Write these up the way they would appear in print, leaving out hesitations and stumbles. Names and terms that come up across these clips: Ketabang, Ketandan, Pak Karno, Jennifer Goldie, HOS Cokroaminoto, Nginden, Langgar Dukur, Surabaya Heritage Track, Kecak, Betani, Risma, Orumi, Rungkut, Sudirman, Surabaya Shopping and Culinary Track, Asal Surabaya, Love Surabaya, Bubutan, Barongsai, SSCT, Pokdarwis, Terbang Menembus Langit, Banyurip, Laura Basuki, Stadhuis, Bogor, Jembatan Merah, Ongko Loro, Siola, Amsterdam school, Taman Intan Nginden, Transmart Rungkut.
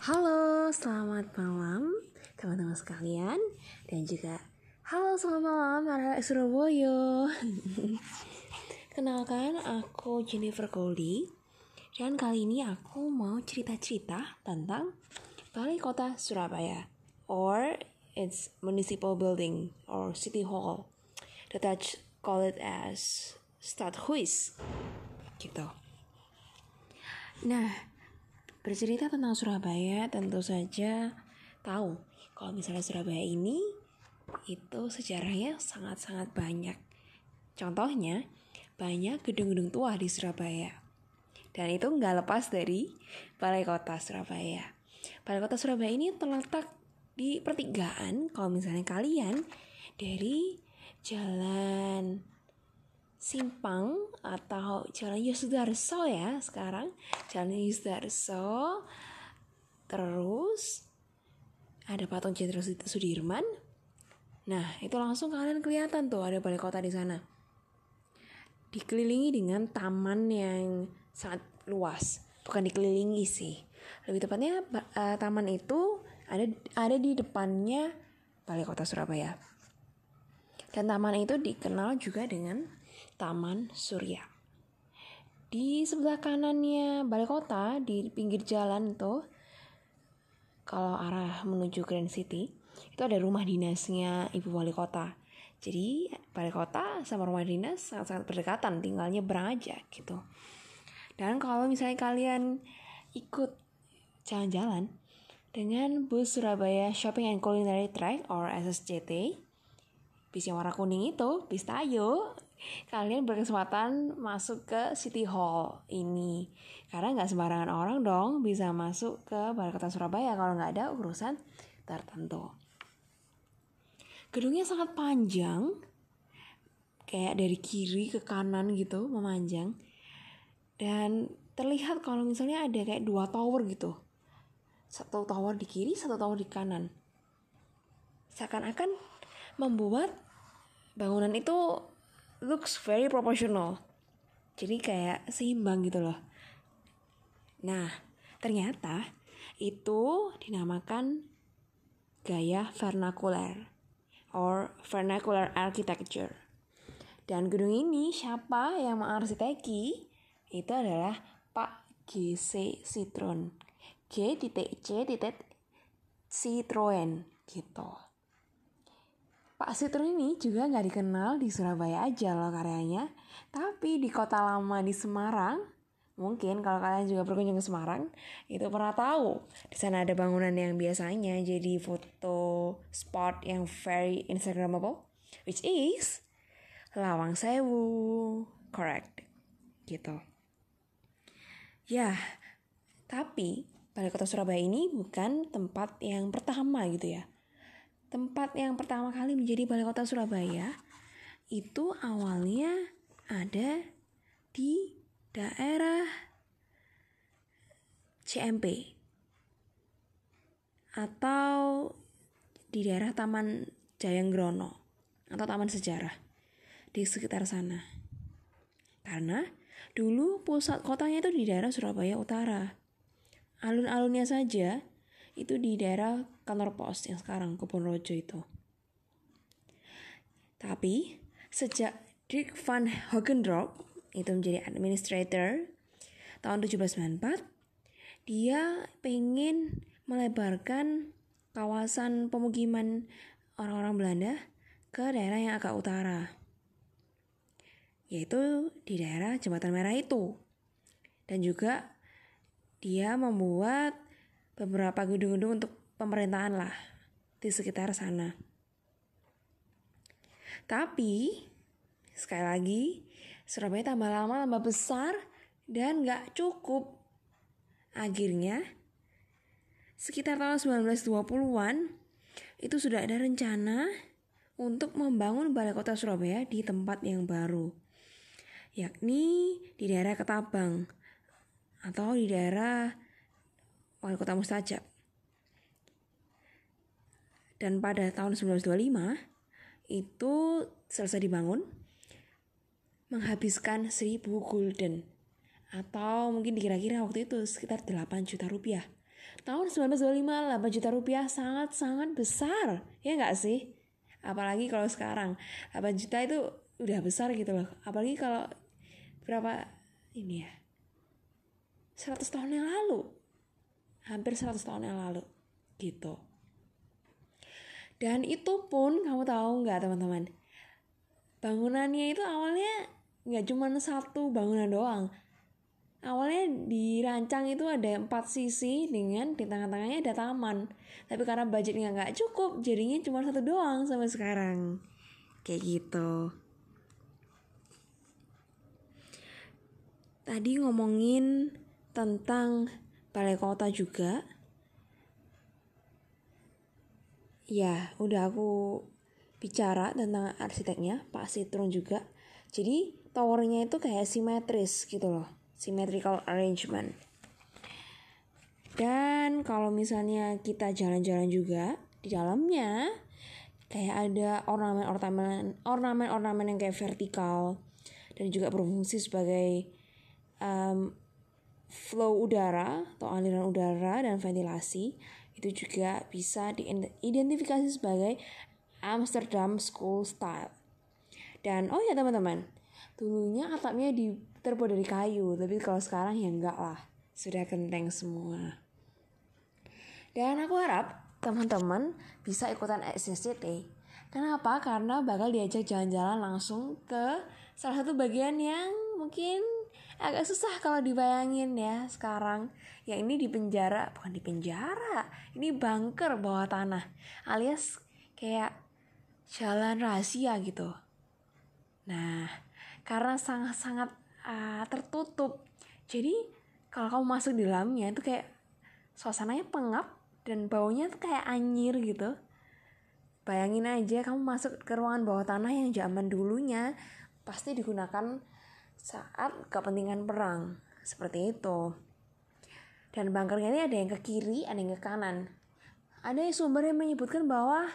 Halo, selamat malam teman-teman sekalian. Dan juga halo, selamat malam anak Surabaya. Kenalkan, aku Jennifer Goldie. Dan kali ini aku mau cerita-cerita tentang Balai Kota Surabaya, or its municipal building or city hall. The Dutch call it as Stadhuis gitu. Nah, bercerita tentang Surabaya, tentu saja tahu kalau misalnya Surabaya ini itu sejarahnya sangat-sangat banyak. Contohnya, banyak gedung-gedung tua di Surabaya. Dan itu nggak lepas dari Balai Kota Surabaya. Balai Kota Surabaya ini terletak di pertigaan, kalau misalnya kalian dari jalan Simpang atau jalan Yosdarso ya sekarang. Jalan Yosdarso. Terus ada patung Jenderal Sudirman. Nah, itu langsung kalian kelihatan tuh ada balai kota di sana. Dikelilingi dengan taman yang sangat luas. Bukan dikelilingi sih. Lebih tepatnya taman itu ada di depannya Balai Kota Surabaya. Dan taman itu dikenal juga dengan Taman Surya. Di sebelah kanannya balai kota, di pinggir jalan tuh, kalau arah menuju Grand City, itu ada rumah dinasnya ibu wali kota. Jadi balai kota sama rumah dinas sangat-sangat berdekatan, tinggalnya berang aja gitu. Dan kalau misalnya kalian ikut jalan-jalan dengan bus Surabaya Shopping and Culinary Track or SSCT, bis yang warna kuning itu, bis Tayo, kalian berkesempatan masuk ke City Hall ini. Karena gak sembarangan orang dong bisa masuk ke Balai Kota Surabaya kalau gak ada urusan tertentu. Gedungnya sangat panjang, kayak dari kiri ke kanan gitu memanjang. Dan terlihat kalau misalnya ada kayak dua tower gitu, satu tower di kiri, satu tower di kanan. Seakan-akan membuat bangunan itu looks very proportional. Jadi kayak seimbang gitu loh. Nah, ternyata itu dinamakan gaya vernacular or vernacular architecture. Dan gedung ini siapa yang mengarsiteki? Itu adalah Pak G.C. Citroen. G.C. Citroen gitu. Pak Citroen ini juga gak dikenal di Surabaya aja loh karyanya, tapi di kota lama di Semarang. Mungkin kalau kalian juga berkunjung ke Semarang, itu pernah tahu di sana ada bangunan yang biasanya jadi foto spot yang very Instagrammable, which is Lawang Sewu, correct gitu. Ya, tapi Balai Kota Surabaya ini bukan tempat yang pertama gitu ya. Tempat yang pertama kali menjadi Balai Kota Surabaya itu awalnya ada di daerah CMP atau di daerah Taman Jayangrono atau Taman Sejarah di sekitar sana. Karena dulu pusat kotanya itu di daerah Surabaya Utara. Alun-alunnya saja itu di daerah kantor pos yang sekarang Kebon Rojo itu. Tapi sejak Dirk van Hogendorp itu menjadi administrator tahun 1794, dia pengen melebarkan kawasan pemukiman orang-orang Belanda ke daerah yang agak utara, yaitu di daerah Jembatan Merah itu. Dan juga dia membuat beberapa gedung-gedung untuk pemerintahan lah di sekitar sana. Tapi sekali lagi Surabaya tambah lama tambah besar dan gak cukup. Akhirnya sekitar tahun 1920-an itu sudah ada rencana untuk membangun Balai Kota Surabaya di tempat yang baru, yakni di daerah Ketabang atau di daerah Wali Kota Mustajab. Dan pada tahun 1925 itu selesai dibangun, menghabiskan 1.000 gulden atau mungkin dikira-kira waktu itu sekitar 8 juta rupiah Tahun 1925 8 juta rupiah sangat-sangat besar, ya nggak sih? Apalagi kalau sekarang 8 juta itu udah besar gitu loh. Apalagi kalau berapa ini ya, 100 tahun yang lalu, hampir 100 tahun yang lalu gitu. Dan itu pun kamu tahu nggak teman-teman, bangunannya itu awalnya nggak cuma satu bangunan doang. Awalnya dirancang itu ada 4 sisi dengan di tengah-tengahnya ada taman. Tapi karena budgetnya nggak cukup, jadinya cuma satu doang sampai sekarang. Kayak gitu. Tadi ngomongin tentang balai kota juga. Ya, udah aku bicara tentang arsiteknya, Pak Citroen juga. Jadi towernya itu kayak simetris gitu loh, symmetrical arrangement. Dan kalau misalnya kita jalan-jalan juga di dalamnya, kayak ada ornamen-ornamen yang kayak vertikal dan juga berfungsi sebagai flow udara atau aliran udara dan ventilasi. Itu juga bisa diidentifikasi sebagai Amsterdam School Style. Dan oh ya teman-teman, dulunya atapnya terbuat dari kayu, tapi kalau sekarang ya enggak lah, sudah genteng semua. Dan aku harap teman-teman bisa ikutan SCCT. Kenapa? Karena bakal diajak jalan-jalan langsung ke salah satu bagian yang mungkin agak susah kalau dibayangin ya sekarang. Ya ini ini bunker bawah tanah, alias kayak jalan rahasia gitu. Nah, karena sangat-sangat tertutup, jadi kalau kamu masuk di dalamnya itu kayak suasananya pengap dan baunya tuh kayak anyir gitu. Bayangin aja kamu masuk ke ruangan bawah tanah yang zaman dulunya pasti digunakan saat kepentingan perang, seperti itu. Dan bunkernya ini ada yang ke kiri, ada yang ke kanan. Ada sumber yang menyebutkan bahwa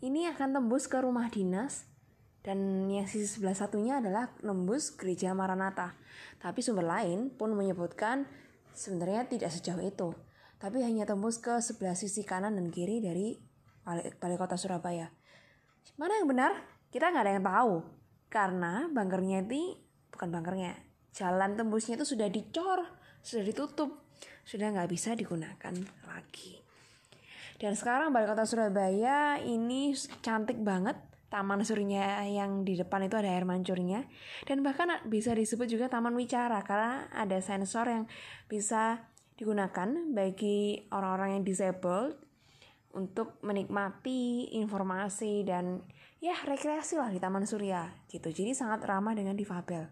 ini akan tembus ke rumah dinas, dan yang sisi sebelah satunya adalah nembus gereja Maranatha. Tapi sumber lain pun menyebutkan sebenarnya tidak sejauh itu, tapi hanya tembus ke sebelah sisi kanan dan kiri dari Balai Kota Surabaya. Mana yang benar? Kita nggak ada yang tahu. Karena jalan tembusnya itu sudah dicor, sudah ditutup, sudah nggak bisa digunakan lagi. Dan sekarang Balai Kota Surabaya ini cantik banget. Taman Surya yang di depan itu ada air mancurnya. Dan bahkan bisa disebut juga taman wicara, karena ada sensor yang bisa digunakan bagi orang-orang yang disabled untuk menikmati informasi dan ya rekreasi lah di Taman Surya gitu. Jadi sangat ramah dengan difabel.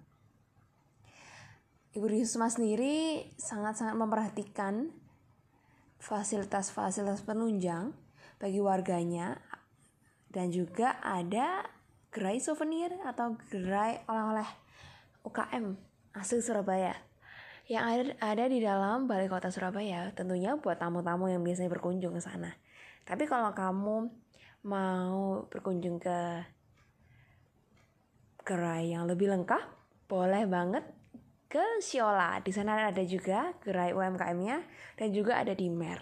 Ibu Risma sendiri sangat-sangat memperhatikan fasilitas-fasilitas penunjang bagi warganya. Dan juga ada gerai souvenir atau gerai oleh-oleh UKM asli Surabaya yang ada di dalam Balai Kota Surabaya, tentunya buat tamu-tamu yang biasanya berkunjung ke sana. Tapi kalau kamu mau berkunjung ke gerai yang lebih lengkap, boleh banget ke Siola. Di sana ada juga gerai UMKM-nya dan juga ada di Mer.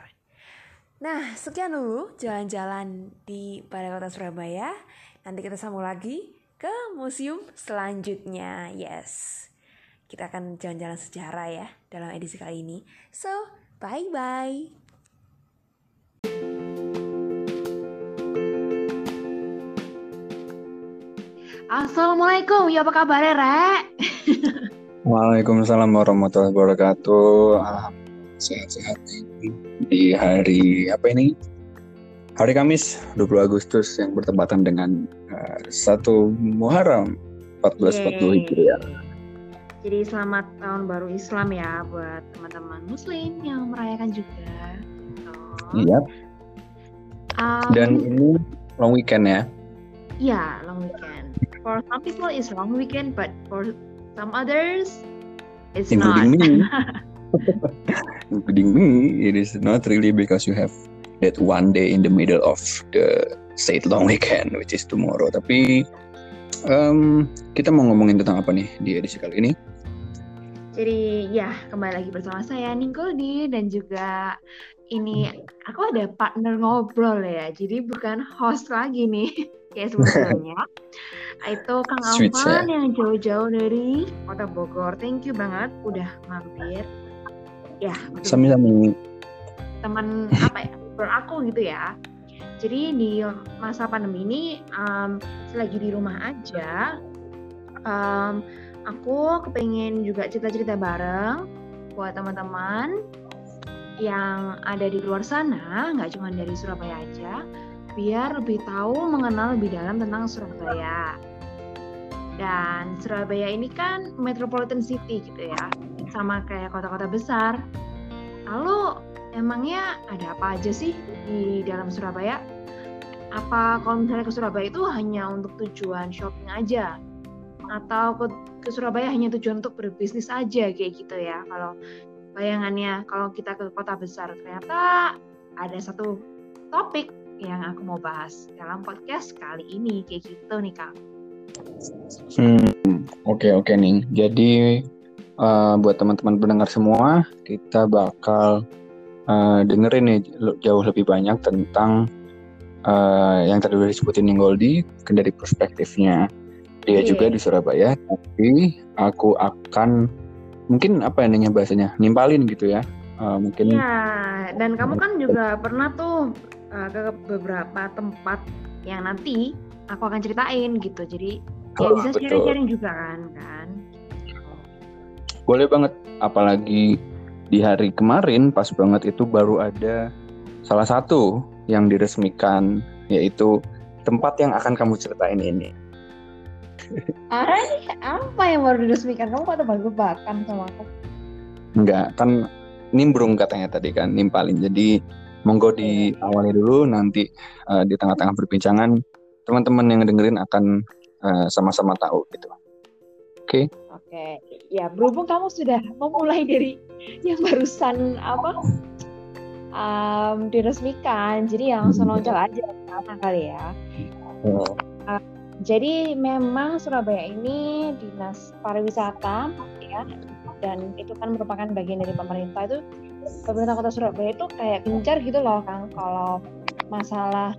Nah, sekian dulu jalan-jalan di Balai Kota Surabaya. Nanti kita sambung lagi ke museum selanjutnya. Yes, kita akan jalan-jalan sejarah ya dalam edisi kali ini. So, bye-bye. Assalamualaikum, ya apa kabar Rek? Waalaikumsalam warahmatullahi wabarakatuh. Sehat-sehat di hari apa ini? Hari Kamis 20 Agustus yang bertepatan dengan 1 Muharram 1440 Hijriah. Jadi selamat tahun baru Islam ya buat teman-teman Muslim yang merayakan juga. Iya. Dan ini long weekend ya? Iya, long weekend. For some people it's long weekend, but for some others it's including not. Me. Including me, it is not really, because you have that one day in the middle of the said long weekend, which is tomorrow. Tapi kita mau ngomongin tentang apa nih di edisi kali ini? Jadi ya kembali lagi bersama saya Goldie dan juga ini aku ada partner ngobrol ya. Jadi bukan host lagi nih kayak sebelumnya. Itu Kang Awan yang jauh-jauh dari Kota Bogor. Thank you banget udah mampir. Ya, sambil teman apa ya? Aku gitu ya. Jadi di masa pandemi ini selagi di rumah aja aku kepengen juga cerita-cerita bareng buat teman-teman yang ada di luar sana, nggak cuma dari Surabaya aja, biar lebih tahu mengenal lebih dalam tentang Surabaya. Dan Surabaya ini kan metropolitan city gitu ya, sama kayak kota-kota besar. Lalu emangnya ada apa aja sih di dalam Surabaya? Apa kalau misalnya ke Surabaya itu hanya untuk tujuan shopping aja? Atau ke Surabaya hanya tujuan untuk berbisnis aja kayak gitu ya? Kalau bayangannya kalau kita ke kota besar, ternyata ada satu topik yang aku mau bahas dalam podcast kali ini kayak gitu nih Kak. Oke nih. Jadi buat teman-teman pendengar semua, kita bakal dengerin nih jauh lebih banyak tentang yang tadi udah disebutin Goldie dari perspektifnya dia juga di Surabaya. Tapi aku akan mungkin apa namanya bahasanya nimpalin gitu ya, mungkin ya. Dan kamu kan juga pernah tuh ke beberapa tempat yang nanti aku akan ceritain gitu. Jadi ya bisa sharing-sharing juga kan boleh banget. Apalagi di hari kemarin pas banget itu baru ada salah satu yang diresmikan, yaitu tempat yang akan kamu ceritain ini. Apa yang baru diresmikan? Kamu kok tebak-tebakan sama aku? Enggak, kan nimbrung katanya tadi kan, nimpalin. Jadi monggo diawali dulu, nanti di tengah-tengah perbincangan teman-teman yang dengerin akan sama-sama tahu gitu. Oke. Oke. Ya, berhubung kamu sudah memulai dari yang barusan diresmikan, jadi ya langsung loncat aja pertama kali ya. Jadi memang Surabaya ini dinas pariwisata ya, dan itu kan merupakan bagian dari pemerintah. Itu pemerintah Kota Surabaya itu kayak gencar gitu loh Kang, kalau masalah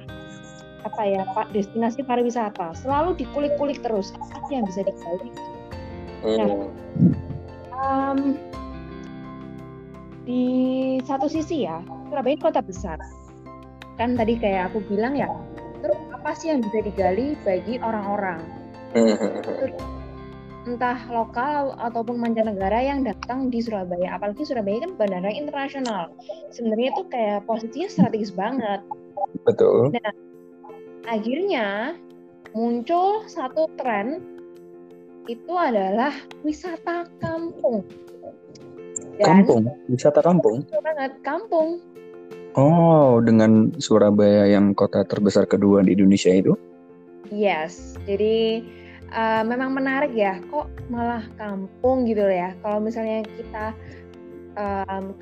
apa ya Pak, destinasi pariwisata selalu dikulik-kulik terus apa yang bisa digali. Di satu sisi ya, Surabaya kota besar. Kan tadi kayak aku bilang ya, terus apa sih yang bisa digali bagi orang-orang? Entah lokal ataupun mancanegara yang datang di Surabaya. Apalagi Surabaya kan bandara internasional. Sebenarnya itu kayak posisinya strategis banget. Betul. Nah, akhirnya muncul satu tren, itu adalah wisata kampung. Dan kampung, wisata kampung. Banget kampung. Oh, dengan Surabaya yang kota terbesar kedua di Indonesia itu? Yes, jadi memang menarik ya. Kok malah kampung gitu ya? Kalau misalnya kita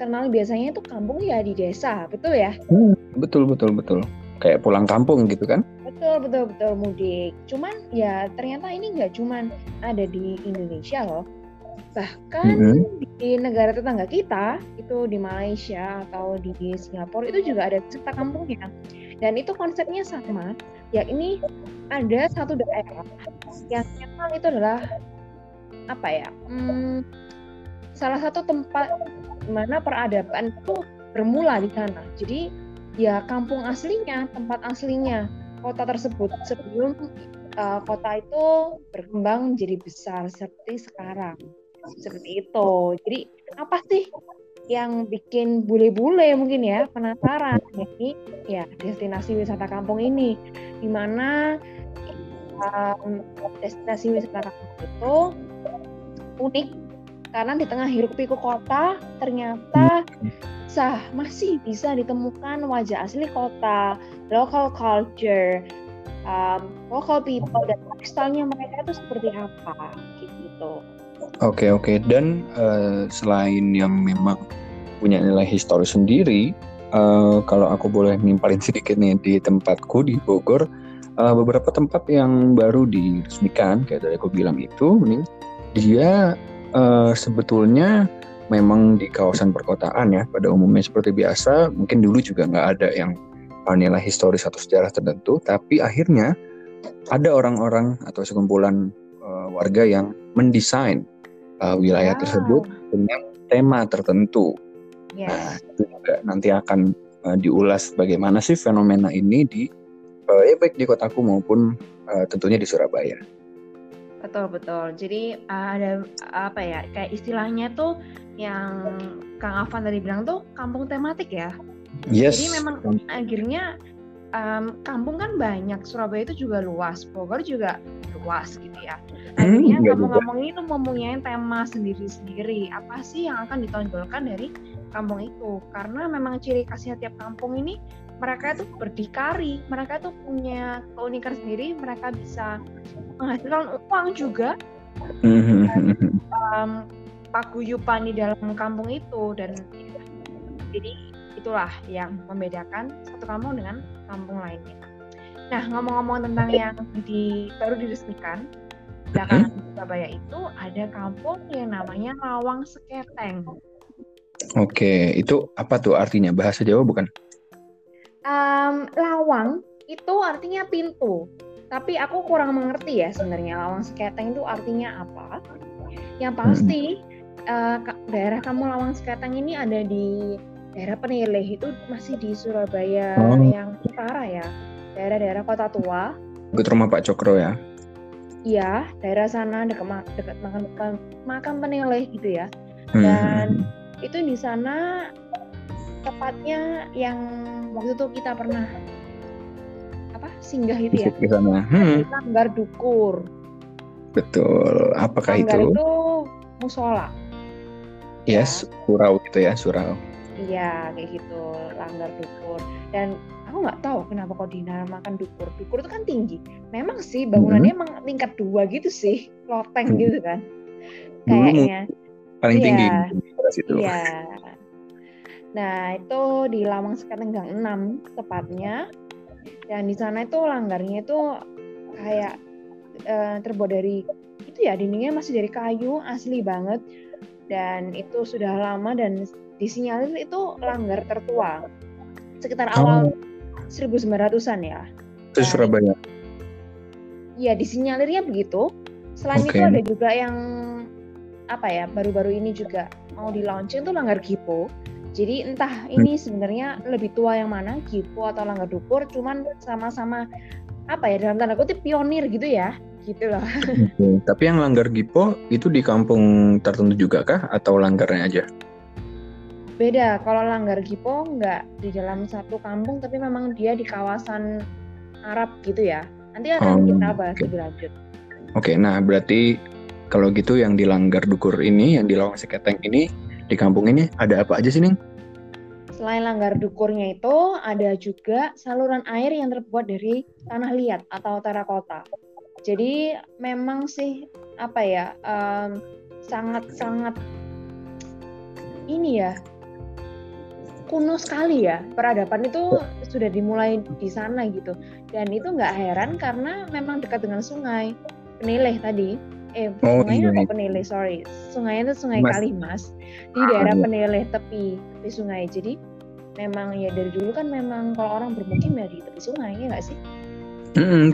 kenal biasanya itu kampung ya di desa, betul ya? Betul. Kayak pulang kampung gitu kan? Betul mudik. Cuman ya ternyata ini nggak cuman ada di Indonesia loh. Bahkan di negara tetangga kita itu di Malaysia atau di Singapura itu juga ada wisata kampungnya. Dan itu konsepnya sama, yakni ada satu daerah yang memang itu adalah apa ya, salah satu tempat di mana peradaban itu bermula di sana. Jadi ya kampung aslinya, tempat aslinya kota tersebut sebelum kota itu berkembang jadi besar seperti sekarang. Seperti itu. Jadi apa sih yang bikin bule-bule mungkin ya penasaran? Jadi ya destinasi wisata kampung ini, di mana destinasi wisata kampung itu unik karena di tengah hiruk-pikuk kota ternyata masih bisa ditemukan wajah asli kota, local culture, local people dan lifestyle-nya mereka itu seperti apa gitu. Oke. Dan selain yang memang punya nilai historis sendiri, kalau aku boleh nimpalin sedikit nih di tempatku di Bogor, beberapa tempat yang baru diresmikan kayak tadi aku bilang itu, nih, dia sebetulnya memang di kawasan perkotaan ya, pada umumnya seperti biasa, mungkin dulu juga nggak ada yang nilai historis atau sejarah tertentu, tapi akhirnya ada orang-orang atau sekumpulan warga yang mendesain wilayah tersebut dengan tema tertentu. Nah, itu juga nanti akan diulas bagaimana sih fenomena ini di baik di kotaku maupun tentunya di Surabaya. Betul-betul, jadi ada apa ya, kayak istilahnya tuh yang Kang Afan tadi bilang tuh kampung tematik ya. Yes. Jadi memang akhirnya kampung kan banyak, Surabaya itu juga luas, Bogor juga luas gitu ya. Akhirnya kampung-kampung ini tuh mempunyai tema sendiri-sendiri, apa sih yang akan ditonjolkan dari kampung itu. Karena memang ciri khasnya tiap kampung ini, mereka itu berdikari, mereka itu punya keunikan sendiri, mereka bisa menghasilkan uang juga. Paguyupan di dalam kampung itu, dan jadi itulah yang membedakan satu kampung dengan kampung lainnya. Nah, ngomong-ngomong tentang yang baru diresmikan, belakangan di Surabaya itu ada kampung yang namanya Lawang Seketeng. Oke, itu apa tuh artinya? Bahasa Jawa bukan? Lawang itu artinya pintu, tapi aku kurang mengerti ya sebenarnya Lawang Seketeng itu artinya apa. Yang pasti daerah kamu Lawang Seketeng ini ada di daerah Peneleh, itu masih di Surabaya yang utara ya, daerah-daerah Kota Tua. Dekat rumah Pak Cokro ya? Iya, daerah sana dekat makam Peneleh gitu ya. Dan itu di sana tepatnya yang waktu itu kita pernah singgah itu ya, Langgar Dukur. Betul. Apakah Langgar itu? Langgar itu musola. Yes, ya. Surau gitu ya, surau. Iya, kayak gitu, Langgar Dukur. Dan aku nggak tahu kenapa kok dinamakan Dukur. Dukur itu kan tinggi. Memang sih bangunannya emang tingkat 2 gitu sih, loteng gitu kan. Kayaknya paling tinggi di situ. Iya. Nah, itu di Lawang Seketeng Gang 6 tepatnya. Dan di sana itu langgarnya itu kayak terbuat dari itu ya, dindingnya masih dari kayu, asli banget. Dan itu sudah lama dan disinyalir itu langgar tertua. Sekitar awal 1900-an ya. Di Surabaya. Iya, disinyalirnya begitu. Selain itu ada juga yang baru-baru ini juga mau di launching tuh Langgar Gipo. Jadi entah ini sebenarnya lebih tua yang mana, Gipo atau Langgar Dukur, cuman sama-sama dalam tanda kutip pionir gitu ya, gitu loh. Tapi yang Langgar Gipo itu di kampung tertentu juga kah atau langgarnya aja? Beda, kalau Langgar Gipo nggak di dalam satu kampung, tapi memang dia di kawasan Arab gitu ya. Nanti akan kita bahas lebih lanjut. Oke, nah berarti kalau gitu yang di Langgar Dukur ini, yang di Lawang Seketeng ini, di kampung ini ada apa aja sih, Ning? Selain Langgar Dukurnya itu, ada juga saluran air yang terbuat dari tanah liat atau terakota. Jadi memang sih sangat-sangat ini ya, kuno sekali ya. Peradaban itu sudah dimulai di sana gitu. Dan itu nggak heran karena memang dekat dengan sungai Peneleh tadi. Sungainya apa Peneleh, sorry. Sungainya itu Sungai Kalimas di daerah Peneleh, tepi sungai. Jadi memang ya dari dulu kan memang kalau orang bermukim ya di tepi sungai, ya nggak sih?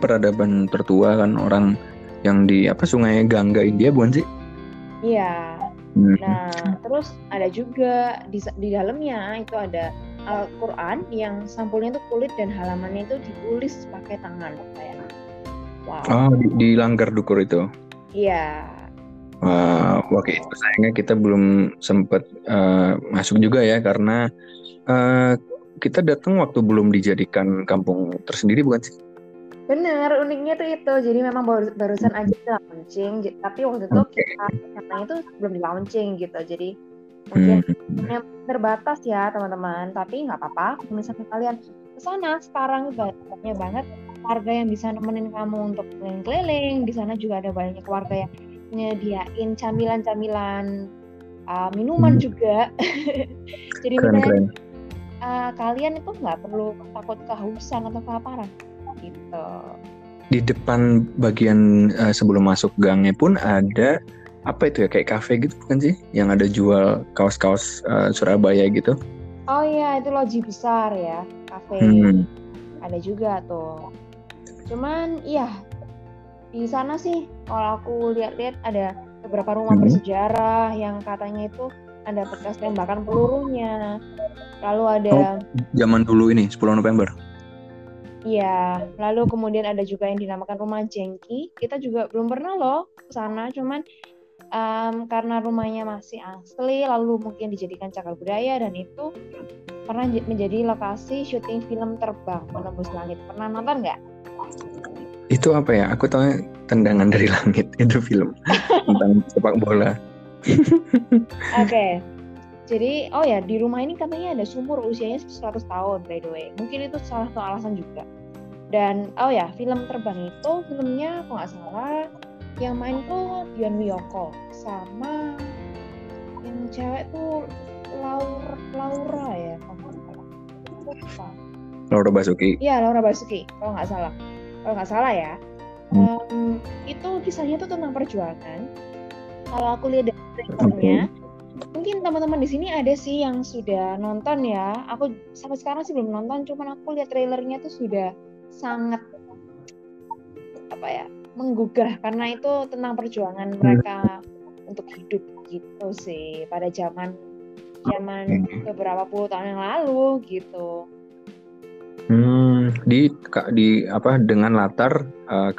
Peradaban tertua kan orang yang di Sungai Gangga India bukan sih? Iya. Nah, terus ada juga di dalamnya itu ada Al-Quran yang sampulnya itu kulit dan halamannya itu ditulis pakai tangan kayak. Wow. Di Langgar Dukur itu. Iya. Oke, itu sayangnya kita belum sempat masuk juga ya, karena kita datang waktu belum dijadikan kampung tersendiri bukan sih? Bener, uniknya tuh itu. Jadi memang barusan aja launching, tapi waktu itu kita itu belum di launching gitu. Jadi mungkin terbatas ya teman-teman, tapi nggak apa-apa. Misalnya kalian kesana sekarang banyak banget warga yang bisa nemenin kamu untuk keliling-keliling. Di sana juga ada banyak warga yang menyediain camilan-camilan, minuman juga. Jadi keren. Kalian itu nggak perlu takut kehausan atau kelaparan gitu. Di depan bagian sebelum masuk gangnya pun ada apa itu ya, kayak kafe gitu bukan sih? Yang ada jual kaos-kaos Surabaya gitu. Oh iya, itu loji besar ya, kafe. Ada juga tuh. Cuman iya, di sana sih kalau aku lihat-lihat ada beberapa rumah bersejarah yang katanya itu ada bekas tembakan pelurunya. Lalu ada zaman dulu ini 10 November. Iya, lalu kemudian ada juga yang dinamakan rumah jengki. Kita juga belum pernah loh ke sana, cuman karena rumahnya masih asli lalu mungkin dijadikan cagar budaya, dan itu pernah menjadi lokasi syuting film Terbang Menembus Langit. Pernah nonton nggak? Itu apa ya? Aku tahu Tendangan dari Langit, itu film tentang sepak bola. Oke. Jadi, oh ya, di rumah ini katanya ada sumur usianya 100 tahun by the way. Mungkin itu salah satu alasan juga. Dan, oh ya, film Terbang itu filmnya, kalau nggak salah, yang main tuh Yuan Wiyoko sama yang cewek tuh Laura ya, apa? Laura Basuki. Iya, Laura Basuki, kalau nggak salah ya. Itu kisahnya tuh tentang perjuangan. Kalau aku lihat dari trailernya, mungkin teman-teman di sini ada sih yang sudah nonton ya. Aku sampai sekarang sih belum nonton, cuman aku lihat trailernya tuh sudah sangat apa ya, menggugah, karena itu tentang perjuangan mereka untuk hidup gitu sih pada zaman beberapa puluh tahun yang lalu gitu. Di apa, dengan latar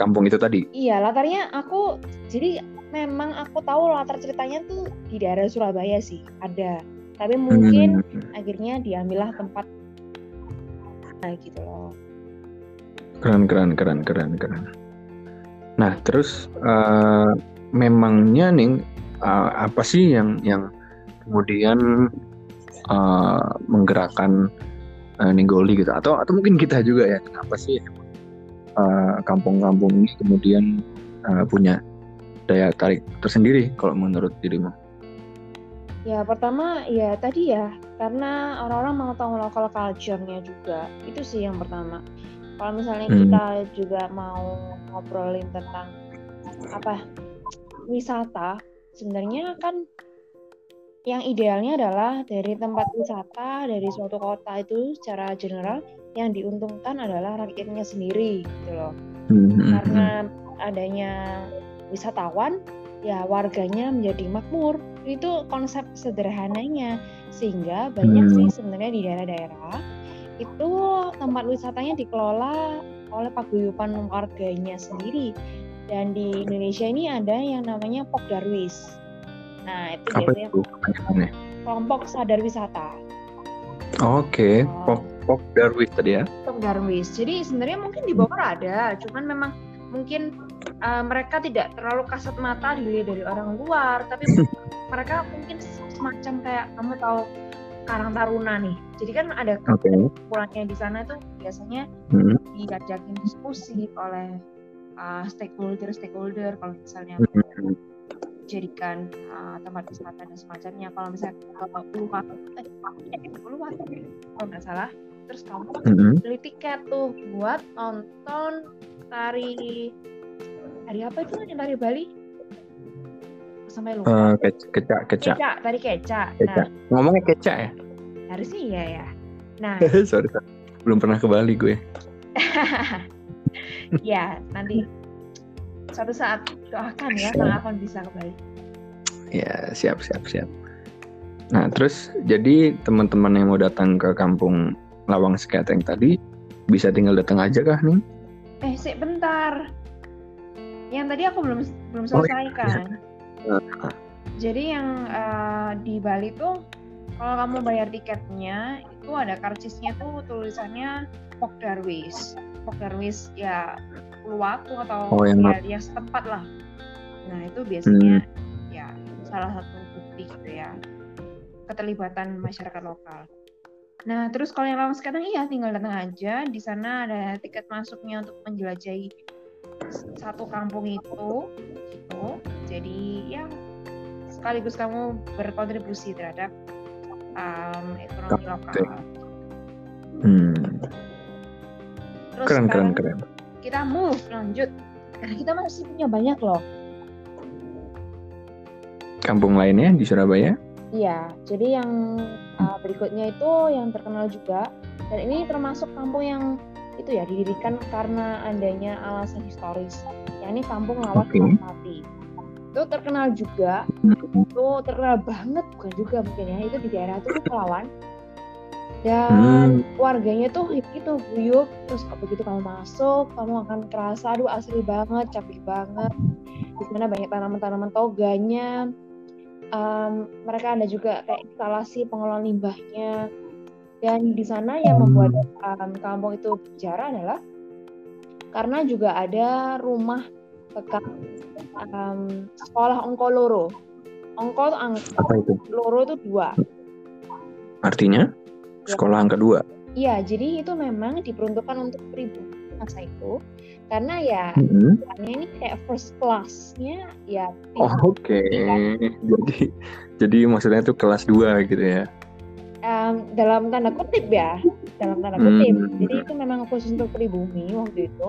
kampung itu tadi? Iya, latarnya aku, jadi memang aku tahu latar ceritanya tuh di daerah Surabaya sih ada, tapi mungkin akhirnya diambillah tempat nah gitu loh. Keren. Nah terus memangnya nih apa sih yang kemudian menggerakkan Nggoli gitu, atau mungkin kita juga ya, kenapa sih kampung-kampung ini kemudian punya daya tarik tersendiri kalau menurut dirimu? Ya pertama ya tadi ya, karena orang-orang mau tahu local culture-nya juga, itu sih yang pertama. Kalau misalnya kita juga mau ngobrolin tentang apa wisata, sebenarnya kan yang idealnya adalah dari tempat wisata dari suatu kota itu secara general yang diuntungkan adalah rakyatnya sendiri gitu loh. Karena adanya wisatawan ya warganya menjadi makmur. Itu konsep sederhananya, sehingga banyak sih sebenarnya di daerah-daerah itu tempat wisatanya dikelola oleh paguyuban warganya sendiri. Dan di Indonesia ini ada yang namanya Pokdarwis. Nah, itu biasanya kelompok sadar wisata. Oke, Pokdarwis tadi ya. Pokdarwis. Jadi sebenarnya mungkin di Bogor ada, cuman memang mungkin mereka tidak terlalu kasat mata dilihat dari orang luar, tapi mereka mungkin semacam kayak kamu tahu Karang Taruna nih. Jadi kan ada kumpulannya di sana tuh biasanya diajakin diskusi oleh stakeholder kalau misalnya jadikan tempat wisata dan semacamnya. Kalau misalnya kalau nggak salah, terus kamu beli tiket tuh buat nonton tari apa itu yang tari Bali? Sampai lupa. Tari kecak. Nah, ngomongnya kecak ya? Harusnya iya ya. Nah, sorry, belum pernah ke Bali gue. Ya, nanti suatu saat doakan ya kalau akan bisa ke Bali. Ya, siap. Nah, terus jadi teman-teman yang mau datang ke kampung Lawang Seketeng tadi bisa tinggal datang aja kah nih? Bentar. Yang tadi aku belum selesaikan. Oh, iya. Jadi yang di Bali tuh kalau kamu bayar tiketnya itu ada karcisnya tuh tulisannya Pokdarwis ya Luwaku atau ya setempat lah. Nah itu biasanya ya salah satu bukti gitu ya keterlibatan masyarakat lokal. Nah terus kalau yang Lawang Seketeng iya tinggal datang aja. Di sana ada tiket masuknya untuk menjelajahi satu kampung itu gitu. Jadi ya sekaligus kamu berkontribusi terhadap ekonomi lokal. Terus keren. Kita move lanjut karena kita masih punya banyak loh. kampung lainnya di Surabaya? Iya, jadi yang berikutnya itu yang terkenal juga, dan ini termasuk kampung yang itu ya didirikan karena adanya alasan historis, yakni Kampung Lawas Maspati. Itu terkenal juga, itu terkenal banget bukan juga mungkin ya, itu di daerah Tugu Pahlawan. Dan warganya tuh gitu guyup, terus begitu kamu masuk, kamu akan kerasa aduh asli banget, cantik banget. Di sana banyak tanaman-tanaman toganya. Mereka ada juga kayak instalasi pengelolaan limbahnya. Dan di sana yang membuat kampung itu berbicara adalah karena juga ada rumah bekas sekolah Ongko Loro. Loro itu 2. Artinya sekolah yang kedua. Iya, jadi itu memang diperuntukkan untuk pribumi masa itu. Karena ya ini kayak first class-nya ya. Jadi maksudnya itu kelas 2 gitu ya. Dalam tanda kutip ya, dalam tanda kutip. Jadi itu memang khusus untuk pribumi waktu itu,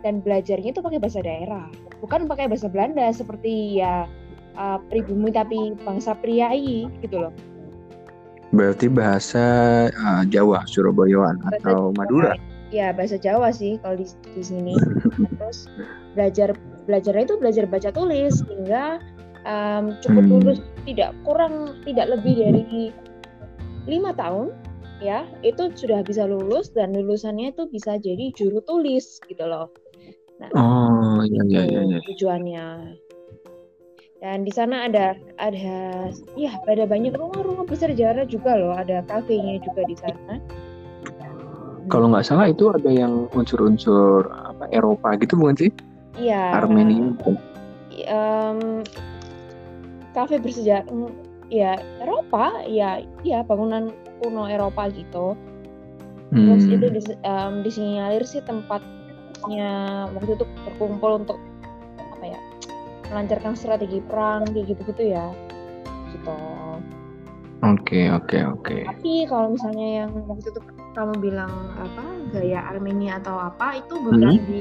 dan belajarnya itu pakai bahasa daerah, bukan pakai bahasa Belanda seperti ya pribumi tapi bangsa priai gitu loh. Berarti bahasa Jawa, Surabayaan atau Madura? Ya bahasa Jawa sih kalau di sini. Terus belajarnya itu belajar baca tulis hingga cukup lulus tidak lebih dari 5 tahun ya, itu sudah bisa lulus, dan lulusannya itu bisa jadi juru tulis gitu loh. Nah, iya. Tujuannya. Dan di sana ada banyak rumah-rumah bersejarah juga loh, ada kafenya juga di sana. Kalau nggak salah itu ada yang unsur-unsur apa Eropa gitu bukan sih? Iya. Armenia. Kafe bersejarah. Ya Eropa, ya bangunan kuno Eropa gitu. Terus itu disinyalir sih tempatnya waktu itu berkumpul untuk apa ya, melancarkan strategi perang kayak gitu-gitu ya. Gitu. Oke. Tapi kalau misalnya yang waktu itu kamu bilang apa gaya Armenia atau apa itu bukan di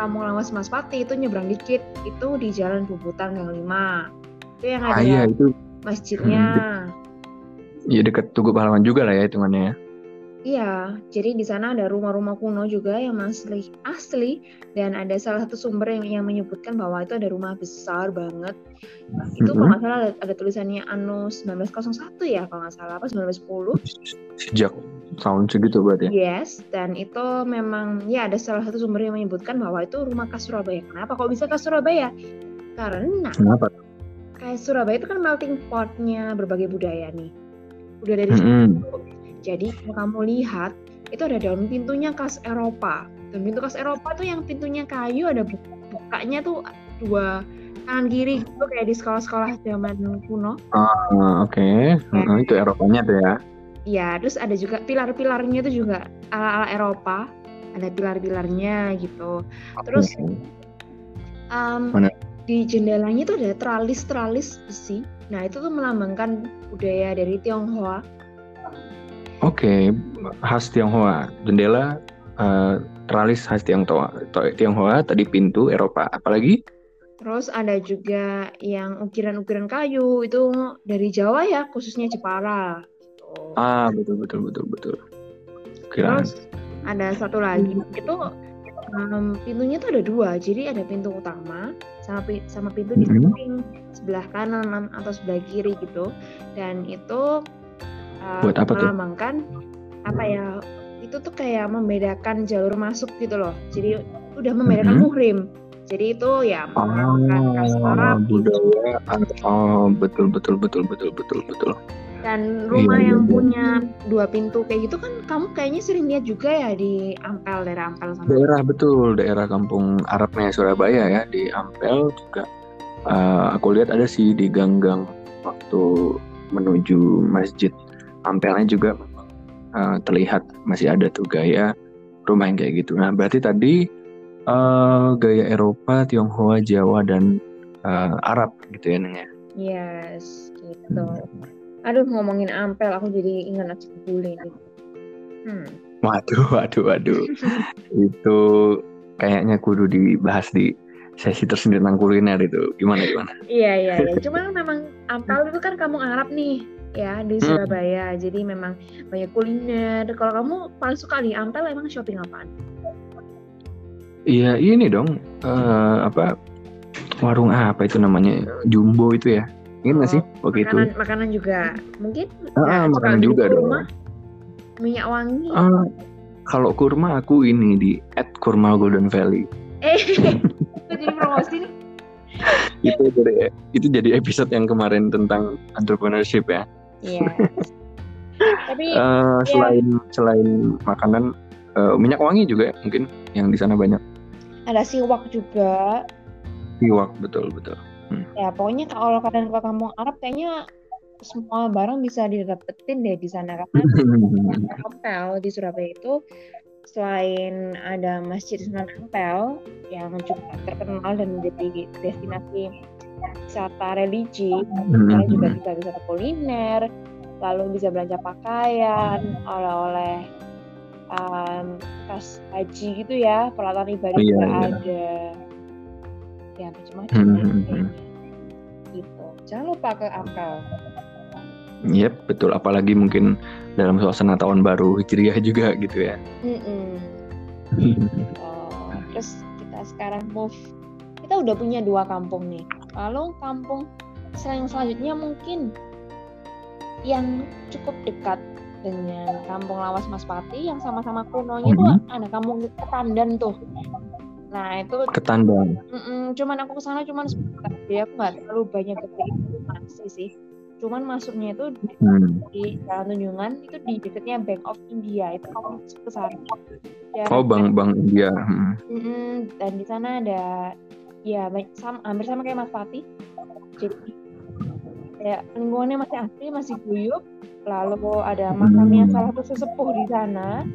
Kampung Lawas Maspati, itu nyebrang dikit itu di Jalan Bubutan Gang 5. Itu yang ada. Iya itu. Masjidnya. Ya dekat Tugu Pahlawan juga lah ya hitungannya ya. Iya, jadi di sana ada rumah-rumah kuno juga yang asli, dan ada salah satu sumber yang menyebutkan bahwa itu ada rumah besar banget. Itu kalau nggak salah ada tulisannya anno 1901 ya kalau nggak salah, apa 1910. Sejak tahun segitu berarti. Yes, dan itu memang ya ada salah satu sumber yang menyebutkan bahwa itu rumah khas Surabaya. Kenapa kok bisa khas Surabaya? Karena kenapa? Kayak Surabaya itu kan melting pot-nya berbagai budaya nih. Udah dari situ. Jadi kalau kamu lihat, itu ada daun pintunya khas Eropa. Daun pintu khas Eropa tuh yang pintunya kayu, ada bukanya tuh 2 kanan kiri gitu, kayak di sekolah-sekolah zaman kuno. Oke. Itu Eropanya tuh ya. Iya, terus ada juga pilar-pilarnya tuh juga ala-ala Eropa. Ada pilar-pilarnya gitu. Terus di jendelanya itu ada tralis-tralis besi. Nah, itu tuh melambangkan budaya dari Tionghoa. Oke, khas Tionghoa. Jendela tralis khas Tionghoa, tadi pintu Eropa. Apalagi? Terus ada juga yang ukiran-ukiran kayu, itu dari Jawa ya, khususnya Jepara. Gitu. Betul. Ukiran. Terus ada satu lagi, itu pintunya tuh ada 2, jadi ada pintu utama sama pintu di samping sebelah kanan atau sebelah kiri gitu, dan itu melambangkan apa ya, itu tuh kayak membedakan jalur masuk gitu loh, jadi udah membedakan muhrim, jadi itu ya melambangkan khas Arab gitu. Betul. Dan rumah yang punya 2 pintu kayak gitu kan kamu kayaknya sering lihat juga ya di Ampel, daerah Ampel sama. Daerah kampung Arabnya Surabaya ya, di Ampel juga. Aku lihat ada sih di gang-gang waktu menuju masjid Ampelnya juga terlihat masih ada tuh gaya rumah yang kayak gitu. Nah, berarti tadi gaya Eropa, Tionghoa, Jawa dan Arab gitu ya Neng ya. Yes, gitu. Aduh, ngomongin Ampel, aku jadi ingat nasi gulai nih. Waduh. Itu kayaknya kudu dibahas di sesi tersendiri tentang kuliner itu. Gimana? Iya. Cuman memang Ampel itu kan kampung Arab nih ya di Surabaya, jadi memang banyak kuliner. Kalau kamu paling suka nih Ampel, emang shopping apaan? Iya ini dong, warung apa itu namanya, Jumbo itu ya, ingin nggak sih waktu itu? Makanan juga mungkin. Makanan juga kurma, dong. Minyak wangi. Kalau kurma aku ini di @kurma golden valley. Jadi promosi nih. Itu jadi episode yang kemarin tentang entrepreneurship ya. Iya. Tapi selain makanan, minyak wangi juga mungkin yang di sana banyak. Ada siwak juga. Siwak betul. Ya pokoknya kalau kalian ke kampung Arab kayaknya semua barang bisa didapetin deh di sana, karena hotel di Surabaya itu selain ada Masjid Sunan Ampel yang cukup terkenal dan menjadi destinasi wisata religi, kalian juga bisa wisata kuliner, lalu bisa belanja pakaian, oleh-oleh, kas haji gitu ya, peralatan ibadah juga ada, ya macam-macam gitu. Jangan lupa ke Ampel. Yep, betul. Apalagi mungkin dalam suasana tahun baru Hijriah juga gitu ya. Terus kita sekarang move. Kita udah punya 2 kampung nih. Lalu kampung selanjutnya mungkin yang cukup dekat dengan kampung Lawas Maspati yang sama-sama kunonya tuh ada kampung Ketandan tuh. Nah itu Ketandan. Cuman aku kesana cuman sebentar. Jadi aku nggak terlalu banyak informasi sih. Cuman masuknya itu di Jalan Tunjungan, itu di dekatnya Bank of India, itu kamu masuk ke sana. Bank India. Dan di sana ada ya hampir sama kayak Maspati. Jadi ya lingkungannya masih asli, masih guyup. Lalu ada makamnya salah satu sesepuh di sana.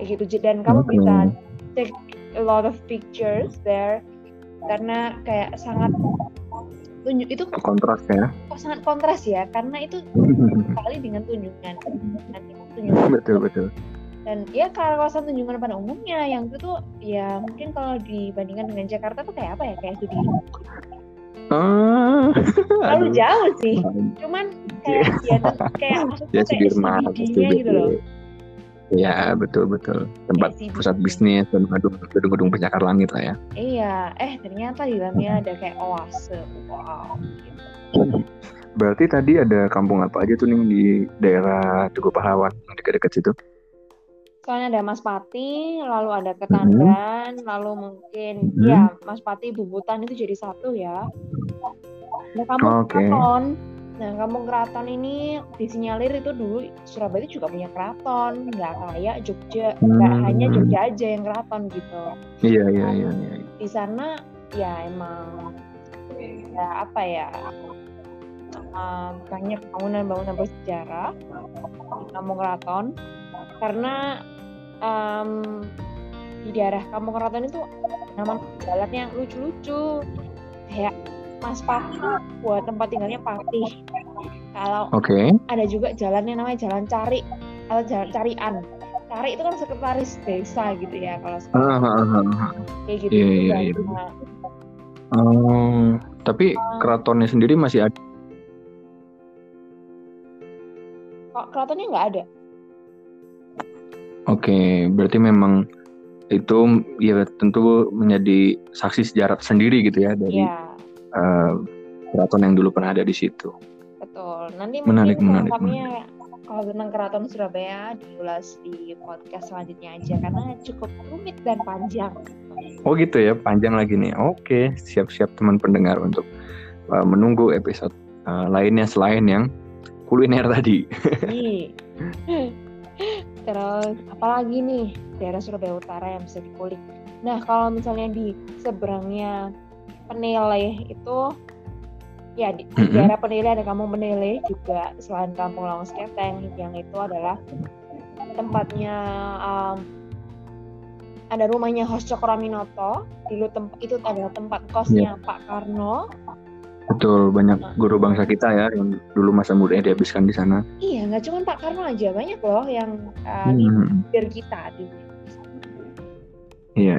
Kayak gitu. Dan kamu bisa take a lot of pictures there karena kayak sangat itu kontras ya. Sangat kontras ya, karena itu sekali dengan Tunjungan. Betul. Dan ya kalau kawasan Tunjungan pada umumnya yang itu tuh ya mungkin kalau dibandingkan dengan Jakarta tuh kayak apa ya, kayak studi. Terlalu jauh sih. Cuman kayak ya Sudirman gitu loh. Ya betul. Tempat pusat bisnis dan gedung-gedung pencakar langit lah ya. Iya, ternyata di dalamnya ada kayak oase. Wow. Gitu. Berarti tadi ada kampung apa aja tuh nih di daerah Tugu Pahlawan dekat-dekat situ? Soalnya ada Maspati, lalu ada Ketandan, lalu mungkin ya Maspati, Bubutan itu jadi satu ya. Ada kampung Keraton. Nah, Kampung Keraton ini disinyalir itu dulu Surabaya itu juga punya keraton, nggak kayak Jogja, nggak hanya Jogja aja yang keraton gitu. Iya. Di sana ya emang ya apa ya banyak bangunan-bangunan bersejarah di Kampung Keraton, karena di daerah Kampung Keraton itu nama jalannya yang lucu-lucu kayak Maspati buat tempat tinggalnya Patih. Kalau ada juga jalannya namanya Jalan Cari atau Jalan Carian. Cari itu kan sekretaris desa gitu ya kalau sekarang. Kayak gitu. Iya. Tapi keratonnya sendiri masih ada. Kok keratonnya nggak ada? Berarti memang itu ya tentu menjadi saksi sejarah sendiri gitu ya dari keraton yang dulu pernah ada di situ. Betul. Nanti menarik. Kalau tentang keraton Surabaya diulas di podcast selanjutnya aja karena cukup rumit dan panjang. Oh gitu ya, panjang lagi nih. Oke, siap-siap teman pendengar untuk menunggu episode lainnya selain yang kuliner tadi. Terus apalagi nih daerah Surabaya Utara yang bisa dikulik. Nah kalau misalnya di seberangnya Peneleh itu ya di daerah Peneleh ada kampung Peneleh juga selain kampung Lawang Seketeng, yang itu adalah tempatnya ada rumahnya Hos Cokroaminoto dulu, itu adalah tempat kosnya Pak Karno. Betul, banyak guru bangsa kita ya yang dulu masa mudanya dihabiskan di sana. Iya, nggak cuma Pak Karno aja, banyak loh yang hampir kita di sana. Iya.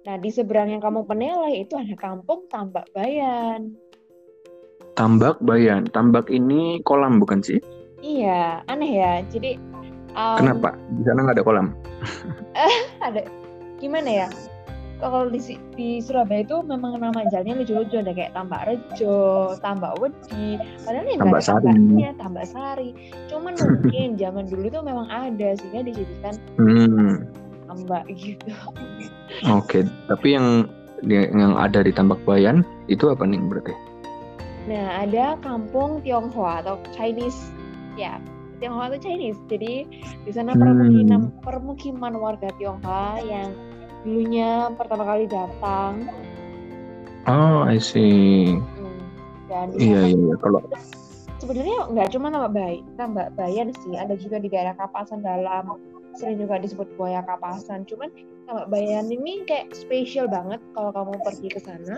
Nah, di seberangnya kampung Peneleh itu ada kampung Tambak Bayan. Tambak Bayan. Tambak ini kolam bukan sih? Iya, aneh ya. Jadi kenapa? Di sana nggak ada kolam? Ada. Gimana ya? Kalau di Surabaya itu memang nama jalannya lucu-lucu, ada kayak Tambak Rejo, Tambak Wedi, padahal ini nggak ada tambaknya, Tambak Sari. Cuman mungkin zaman dulu tuh memang ada, sehingga dijadikan tambak gitu. Oke, tapi yang ada di Tambak Bayan itu apa nih berarti? Nah, ada kampung Tionghoa atau Chinese, ya. Tionghoa atau Chinese. Jadi di sana permukiman warga Tionghoa yang dulunya pertama kali datang. Oh, I see. Dan iya. Kalau sebenarnya nggak cuma Tambak Bayan sih, ada juga di daerah Kapasan dalam, sering juga disebut Buaya Kapasan. Cuman Tambak Bayan ini kayak spesial banget kalau kamu pergi ke sana.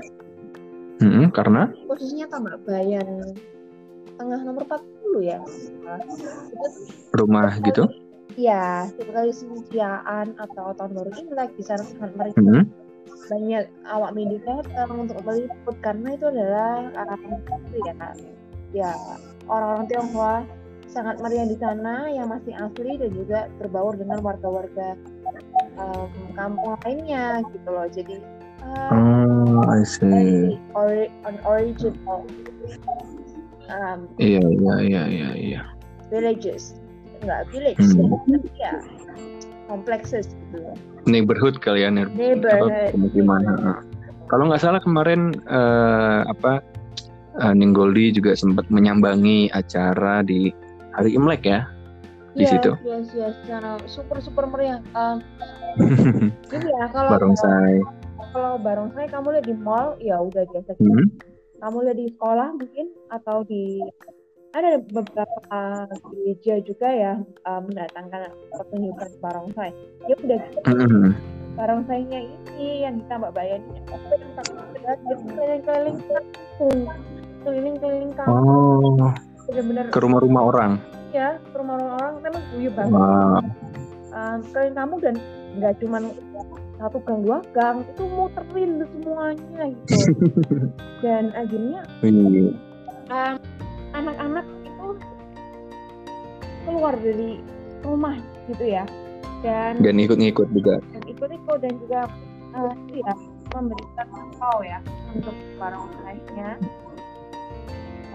Karena khususnya Tambak Bayan tengah nomor 40 ya. Rumah gitu. Ya, sebagai kesediaan atau tahun baru Imlek di sana sangat mereka banyak awak media datang untuk meliput, karena itu adalah orang-orang Tionghoa sangat meriah di sana yang masih asli dan juga berbaur dengan warga-warga kampung lainnya gitu loh. Jadi I see. Original Iya. Villages. Enggak village, ya, complexes gitu ya. Neighborhood kalian ya. Gimana? Kalau nggak salah kemarin Ning Goldie juga sempat menyambangi acara di hari Imlek ya di situ. Iya, secara super meriah. Jadi ya kalau Barongsai. Kalau Barongsai kamu lihat di mall ya udah biasa. Kamu lihat di sekolah mungkin atau ada beberapa gereja juga ya mendatangkan pertunjukan barongsai. Ya udah gitu. Barongsainya ini yang ditambah bayarnya. Keliling-keliling kampung. Oh. Benar-benar ke rumah-rumah orang. Ya, ke rumah-rumah orang memang guyup banget. Wow. Keliling kamu dan enggak cuma satu gang dua gang, itu muterin semuanya gitu. Dan akhirnya anak-anak itu keluar dari rumah gitu ya, dan ikut-ikut juga dan juga memberikan kau ya untuk barongsainya.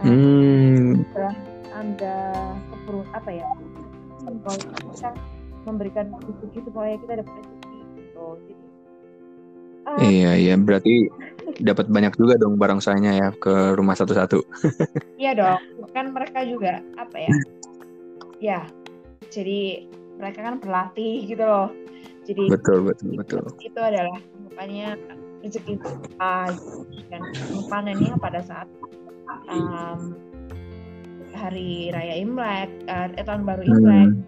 Setelah Anda keburu kita memberikan rezeki supaya kita dapat rezeki gitu. Jadi iya berarti dapat banyak juga dong barongsainya ya ke rumah satu-satu. Iya dong, kan mereka juga ya jadi mereka kan berlatih gitu loh. Jadi betul. Itu adalah anggapannya rezeki dan panennya pada saat hari raya Imlek tahun baru Imlek.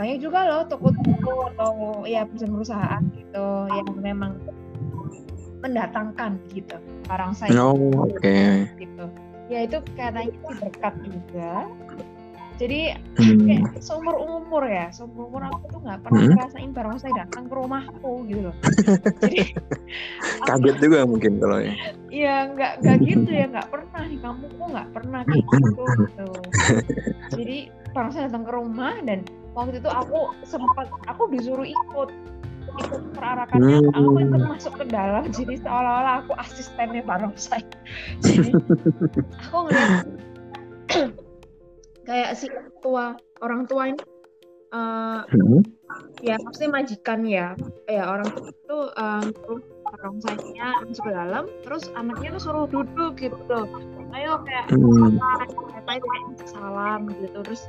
Banyak juga loh toko-toko atau ya perusahaan gitu yang memang mendatangkan gitu barongsai. Gitu. Ya itu katanya berkat juga. Jadi seumur-umur aku tuh nggak pernah ngerasain barongsai datang ke rumahku gitu loh. Jadi kaget juga mungkin kalau ya. Iya nggak gitu ya, nggak pernah di kampungku nggak pernah kayak gitu. Jadi barongsai datang ke rumah dan waktu itu aku disuruh ikut perarakannya, aku ikut masuk ke dalam, jadi seolah-olah aku asistennya barongsai. Jadi aku ngeliat kayak si orang tua ini ya pasti majikan ya orang tua itu barongsainya masuk ke dalam, terus anaknya tuh suruh duduk gitu loh, ayo kayak salam gitu, terus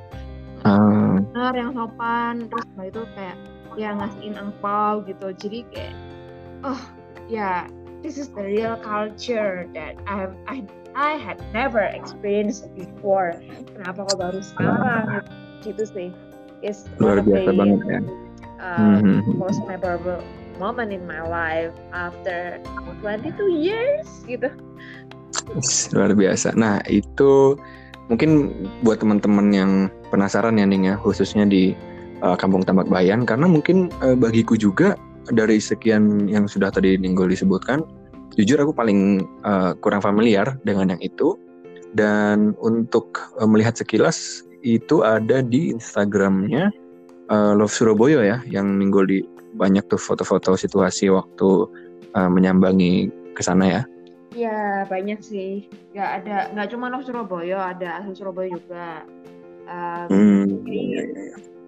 benar yang sopan, terus setelah itu kayak ya ngasihin angpau gitu. Jadi kayak this is the real culture that I had never experienced before. Kenapa kok baru sekarang gitu sih. It's luar biasa banget ya. Most memorable moment in my life after 22 years gitu. Luar biasa. Nah, itu mungkin buat teman-teman yang penasaran ya Ning ya, khususnya di Kampung Tambak Bayan, karena mungkin bagiku juga dari sekian yang sudah tadi Ning Goldie disebutkan, jujur aku paling kurang familiar dengan yang itu. Dan untuk melihat sekilas itu ada di Instagramnya Love Surabaya ya, yang minggu di banyak tuh foto-foto situasi waktu menyambangi kesana ya. Iya banyak sih. Ya ada, nggak cuma Love Surabaya, ada Asal Surabaya juga.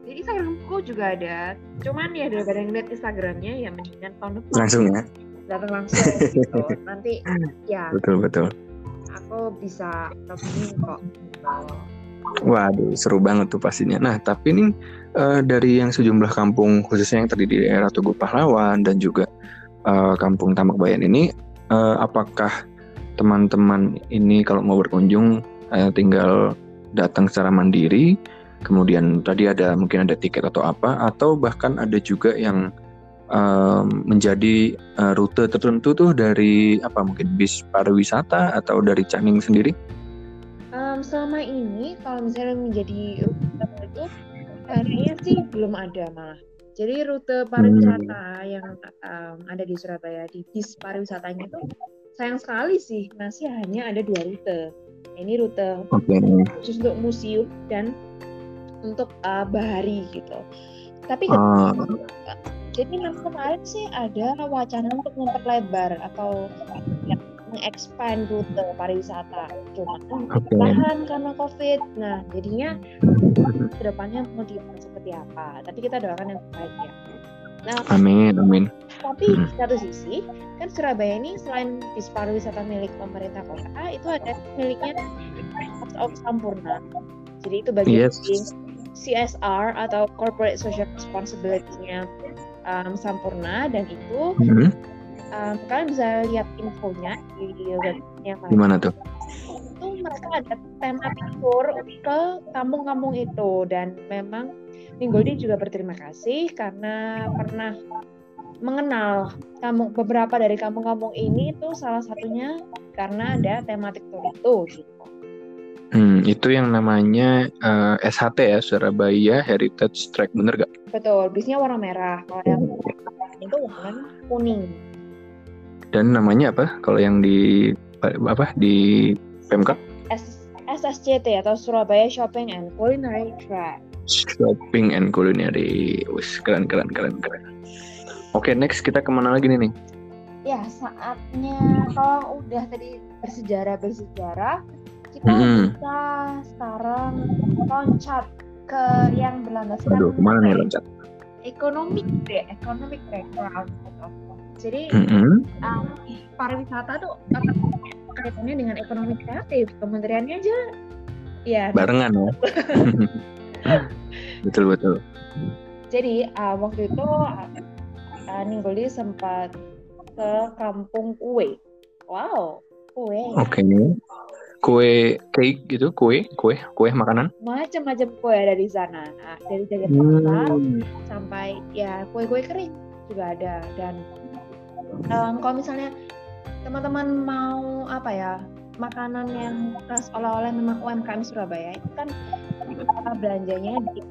Jadi Instagramku juga ada. Cuman ya daripada ngeliat Instagramnya ya mendingan tahun depan. Langsung ya. Datang langsung gitu. Nanti ya. Betul. Aku bisa temenin kok. Waduh, seru banget tuh pastinya. Nah, tapi nih dari yang sejumlah kampung khususnya yang terdiri di daerah Tugu Pahlawan dan juga kampung Tambak Bayan ini, apakah teman-teman ini kalau mau berkunjung tinggal datang secara mandiri, kemudian tadi ada mungkin ada tiket atau apa, atau bahkan ada juga yang menjadi rute tertentu tuh dari apa mungkin bis pariwisata atau dari Caning sendiri? Selama ini kalau misalnya menjadi rute itu kayaknya sih belum ada malah. Jadi rute pariwisata yang ada di Surabaya di bis pariwisatanya itu sayang sekali sih masih hanya ada 2 rute. Ini rute khusus untuk museum dan untuk bahari gitu. Tapi jadi kemarin sih ada wacana untuk memperlebar atau expand rute pariwisata, cuma tahan karena COVID. Nah, jadinya kedepannya mau dibuat seperti apa? Tapi kita doakan yang terbaik ya. Nah, amin. Tapi satu sisi kan Surabaya ini selain bis pariwisata milik pemerintah kota, itu ada miliknya House of Sampurna. Jadi itu bagian CSR atau Corporate Social Responsibility-nya Sampurna, dan itu kalian bisa lihat infonya di webnya. Gimana tuh? Itu mereka ada tematik tour ke kampung-kampung itu, dan memang Nginden juga berterima kasih karena pernah mengenal beberapa dari kampung-kampung ini, itu salah satunya karena ada tematik tour itu. Itu yang namanya SHT ya, Surabaya Heritage Track, bener gak? Betul, bisnya warna merah, kalau yang itu warna kuning. Dan namanya apa? Kalau yang di apa di Pemkab? SSCT atau Surabaya Shopping and Culinary Track. Shopping and Culinary, wis keren. Oke, next kita kemana lagi nih? Ya saatnya kalau udah tadi bersejarah, kita bisa sekarang loncat ke yang berlandaskan. Aduh, kemana nih loncat? Economic background. Jadi pariwisata tuh kaitannya dengan ekonomi kreatif, kementeriannya aja ya barengan ya. betul. Jadi waktu itu Nginden sempat ke Kampung Kue. Wow, kue. Okay. Kue cake gitu, kue makanan. Macam-macam kue ada di sana. Nah, dari jajanan pasar sampai ya kue-kue kering juga ada. Dan kalau misalnya teman-teman mau apa ya, makanan yang khas oleh-oleh memang UMKM Surabaya, itu kan belanjanya di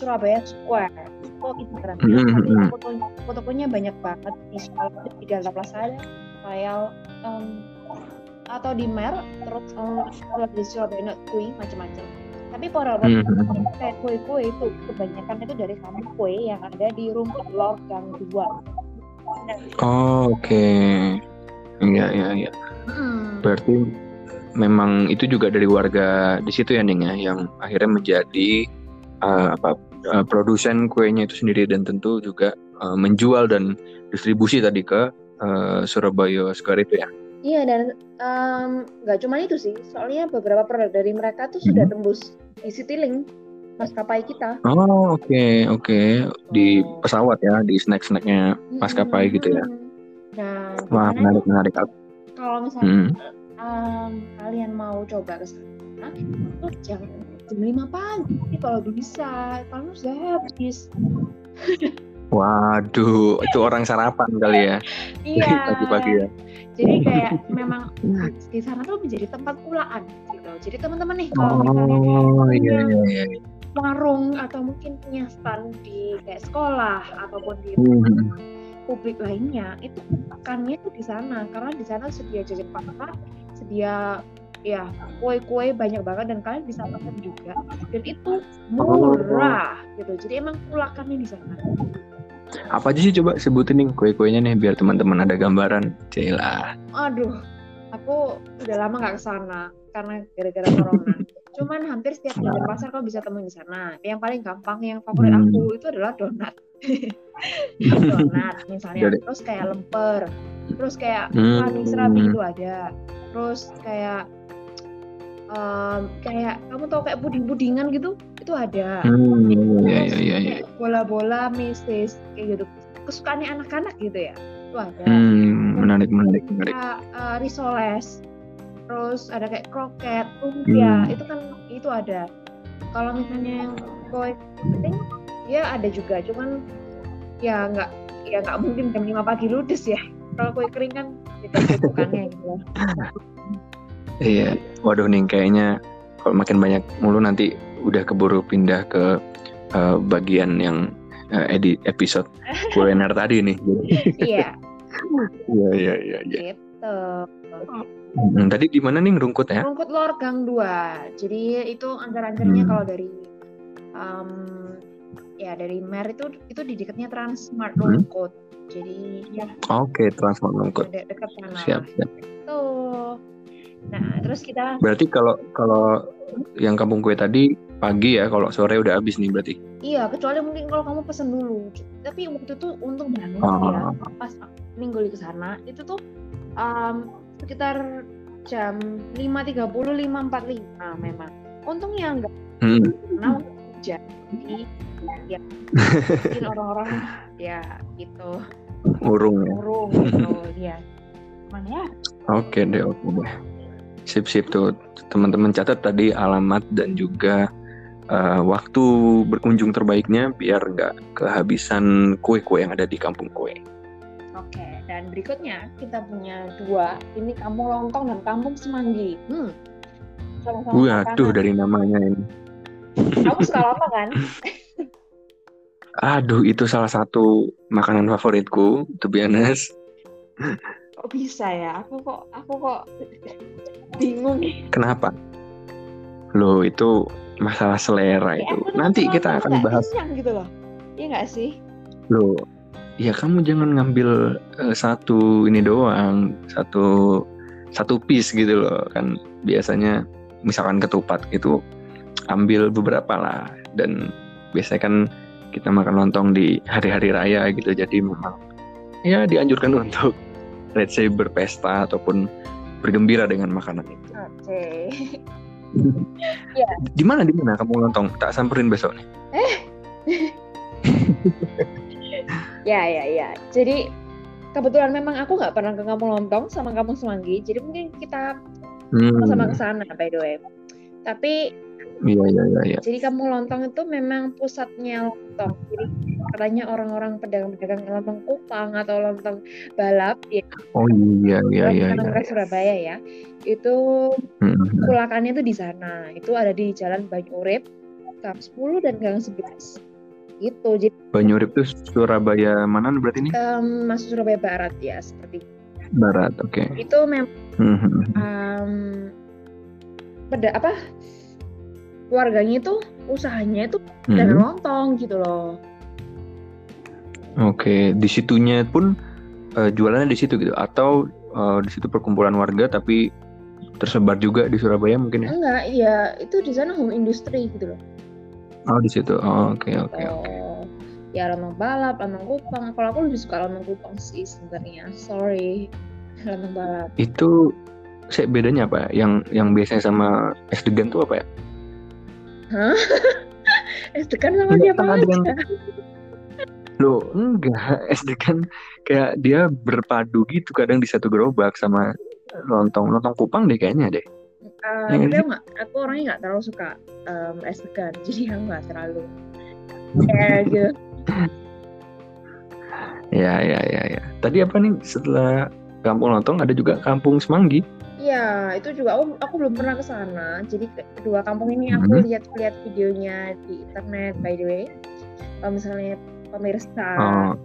@SurabayaSquare. Oh, itu keren. Foto-fotonya banyak banget di Delta Plaza, Royal atau di Mer, terus kalau di Surabaya kue macam-macam. Tapi orang-orang kayak kue-kue itu kebanyakan itu dari kampung kue yang ada di Rungkut Lor Gang 2. Oke. Iya. Berarti memang itu juga dari warga di situ ya, Ning ya, yang akhirnya menjadi produsen kuenya itu sendiri, dan tentu juga menjual dan distribusi tadi ke Surabaya Square itu ya. Iya, dan nggak cuma itu sih, soalnya beberapa produk dari mereka tuh sudah tembus di Citylink, maskapai kita. Oke. Di pesawat ya, di snack-snacknya maskapai gitu ya. Nah, wah, menarik. Kalau misalnya kalian mau coba ke sana, itu jam 5 pagi kalau bisa, kalau sudah habis. Waduh, itu orang sarapan kali ya. Iya. Pagi-pagi ya. Jadi kayak memang di sana tuh menjadi tempat kulaan gitu. Jadi teman-teman nih kalau misalnya warung atau mungkin punya stand di kayak sekolah ataupun di publik lainnya, itu makannya tuh di sana, karena di sana sedia jajan pasar, sedia Ya, kue-kue banyak banget dan kalian bisa makan juga. Dan itu murah gitu. Jadi emang kulakannya di sana. Apa aja sih coba sebutin nih kue-kuenya nih biar teman-teman ada gambaran. Cilah. Aduh, aku udah lama nggak kesana karena gara-gara corona. Cuman hampir setiap hari pasar kau bisa temuin di sana. Yang paling gampang yang favorit aku itu adalah donat. Donat misalnya. Terus kayak lemper. Terus kayak serabi itu ada. Terus kayak kayak kamu tau kayak puding-pudingan gitu itu ada. Kayak bola-bola meses kayak gitu kesukaannya anak-anak gitu ya itu ada. Menarik. Kayak, risoles, terus ada kayak kroket, lumpia itu kan itu ada. Kalau misalnya yang kue kering ya ada juga, cuman ya nggak mungkin jam 5 pagi ludes ya. Kalau kue kering kan gitu bukannya gitu. Iya, waduh nih kayaknya kalau makin banyak mulu nanti udah keburu pindah ke bagian yang episode kuliner tadi nih. Iya. Gitu. Tadi di mana nih Rungkut ya? Rungkut Lor Gang 2. Jadi itu angker-angkernya kalau dari dari Mer itu di dekatnya Transmart Rungkut. Jadi ya. Oke, Transmart Rungkut. Dekat sana. Siap. Itu. Nah, terus kita berarti kalau yang Kampung Kue tadi pagi ya, kalau sore udah habis nih berarti. Iya, kecuali mungkin kalau kamu pesen dulu. Tapi waktu itu untung banget ya. Pas minggu ke sana, itu tuh sekitar jam 5.30 5.45 memang. Untungnya enggak. Karena hujan. Jadi ya mungkin orang-orang ya gitu. Urung gitu dia. Mana ya? Oke deh. Sip tuh teman-teman catat tadi alamat dan juga waktu berkunjung terbaiknya biar nggak kehabisan kue-kue yang ada di Kampung Kue. Oke, dan berikutnya kita punya dua, ini Kampung Lontong dan Kampung Semanggi. Waduh dari namanya ini. Kamu suka lontong kan? Aduh itu salah satu makanan favoritku, to be honest. Kok bisa ya? Aku kok bingung. Kenapa? Loh, itu masalah selera ya, itu. Nanti kita akan bahas. Gitu loh. Iya enggak sih? Loh, ya kamu jangan ngambil satu ini doang, satu piece gitu loh. Kan biasanya misalkan ketupat itu ambil beberapa lah, dan biasanya kan kita makan lontong di hari-hari raya gitu. Jadi memang ya dianjurkan untuk let's say berpesta ataupun bergembira dengan makanan itu. Oke. Ya. Di mana kamu lontong? Tak samperin besok nih. Ya. Jadi kebetulan memang aku nggak pernah ke Kampung Lontong sama Kampung Semanggi. Jadi mungkin kita sama-sama ke sana by the way. Tapi iya. Jadi Kampung Lontong itu memang pusatnya lontong. Jadi katanya orang-orang pedagang-pedagang lontong kupang atau lontong balap ya. Oh iya. Surabaya ya. Itu kulakannya itu di sana. Itu ada di Jalan Banyurip Gang 10 dan Gang 11. Gitu. Jadi Banyurip itu Surabaya mana berarti ini? Masuk Surabaya Barat ya, seperti Barat, oke. Okay. Itu memang keluarganya itu usahanya itu dan lontong gitu loh. Oke, di situnya pun jualannya di situ gitu atau di situ perkumpulan warga tapi tersebar juga di Surabaya mungkin ya? Enggak, ya itu di sana home industry gitu loh. Oh, di situ. Oke. Ya lontong balap, lontong kupang. Kalau aku lebih suka lontong kupang sih sebenarnya. Sorry. Lontong balap. Itu bedanya apa? Yang biasanya sama es degan tuh apa ya? Hah? SD kan sama siapa aja? Loh, enggak. SD kan kayak dia berpadu gitu kadang di satu gerobak sama lontong kupang deh kayaknya deh. Aku orangnya nggak terlalu suka SD kan, jadi aku nggak terlalu care gitu. Ya. Tadi apa nih setelah Kampung Lontong ada juga Kampung Semanggi? Iya, itu juga aku belum pernah ke sana. Jadi kedua kampung ini aku lihat-lihat videonya di internet by the way. Kalau misalnya pemirsa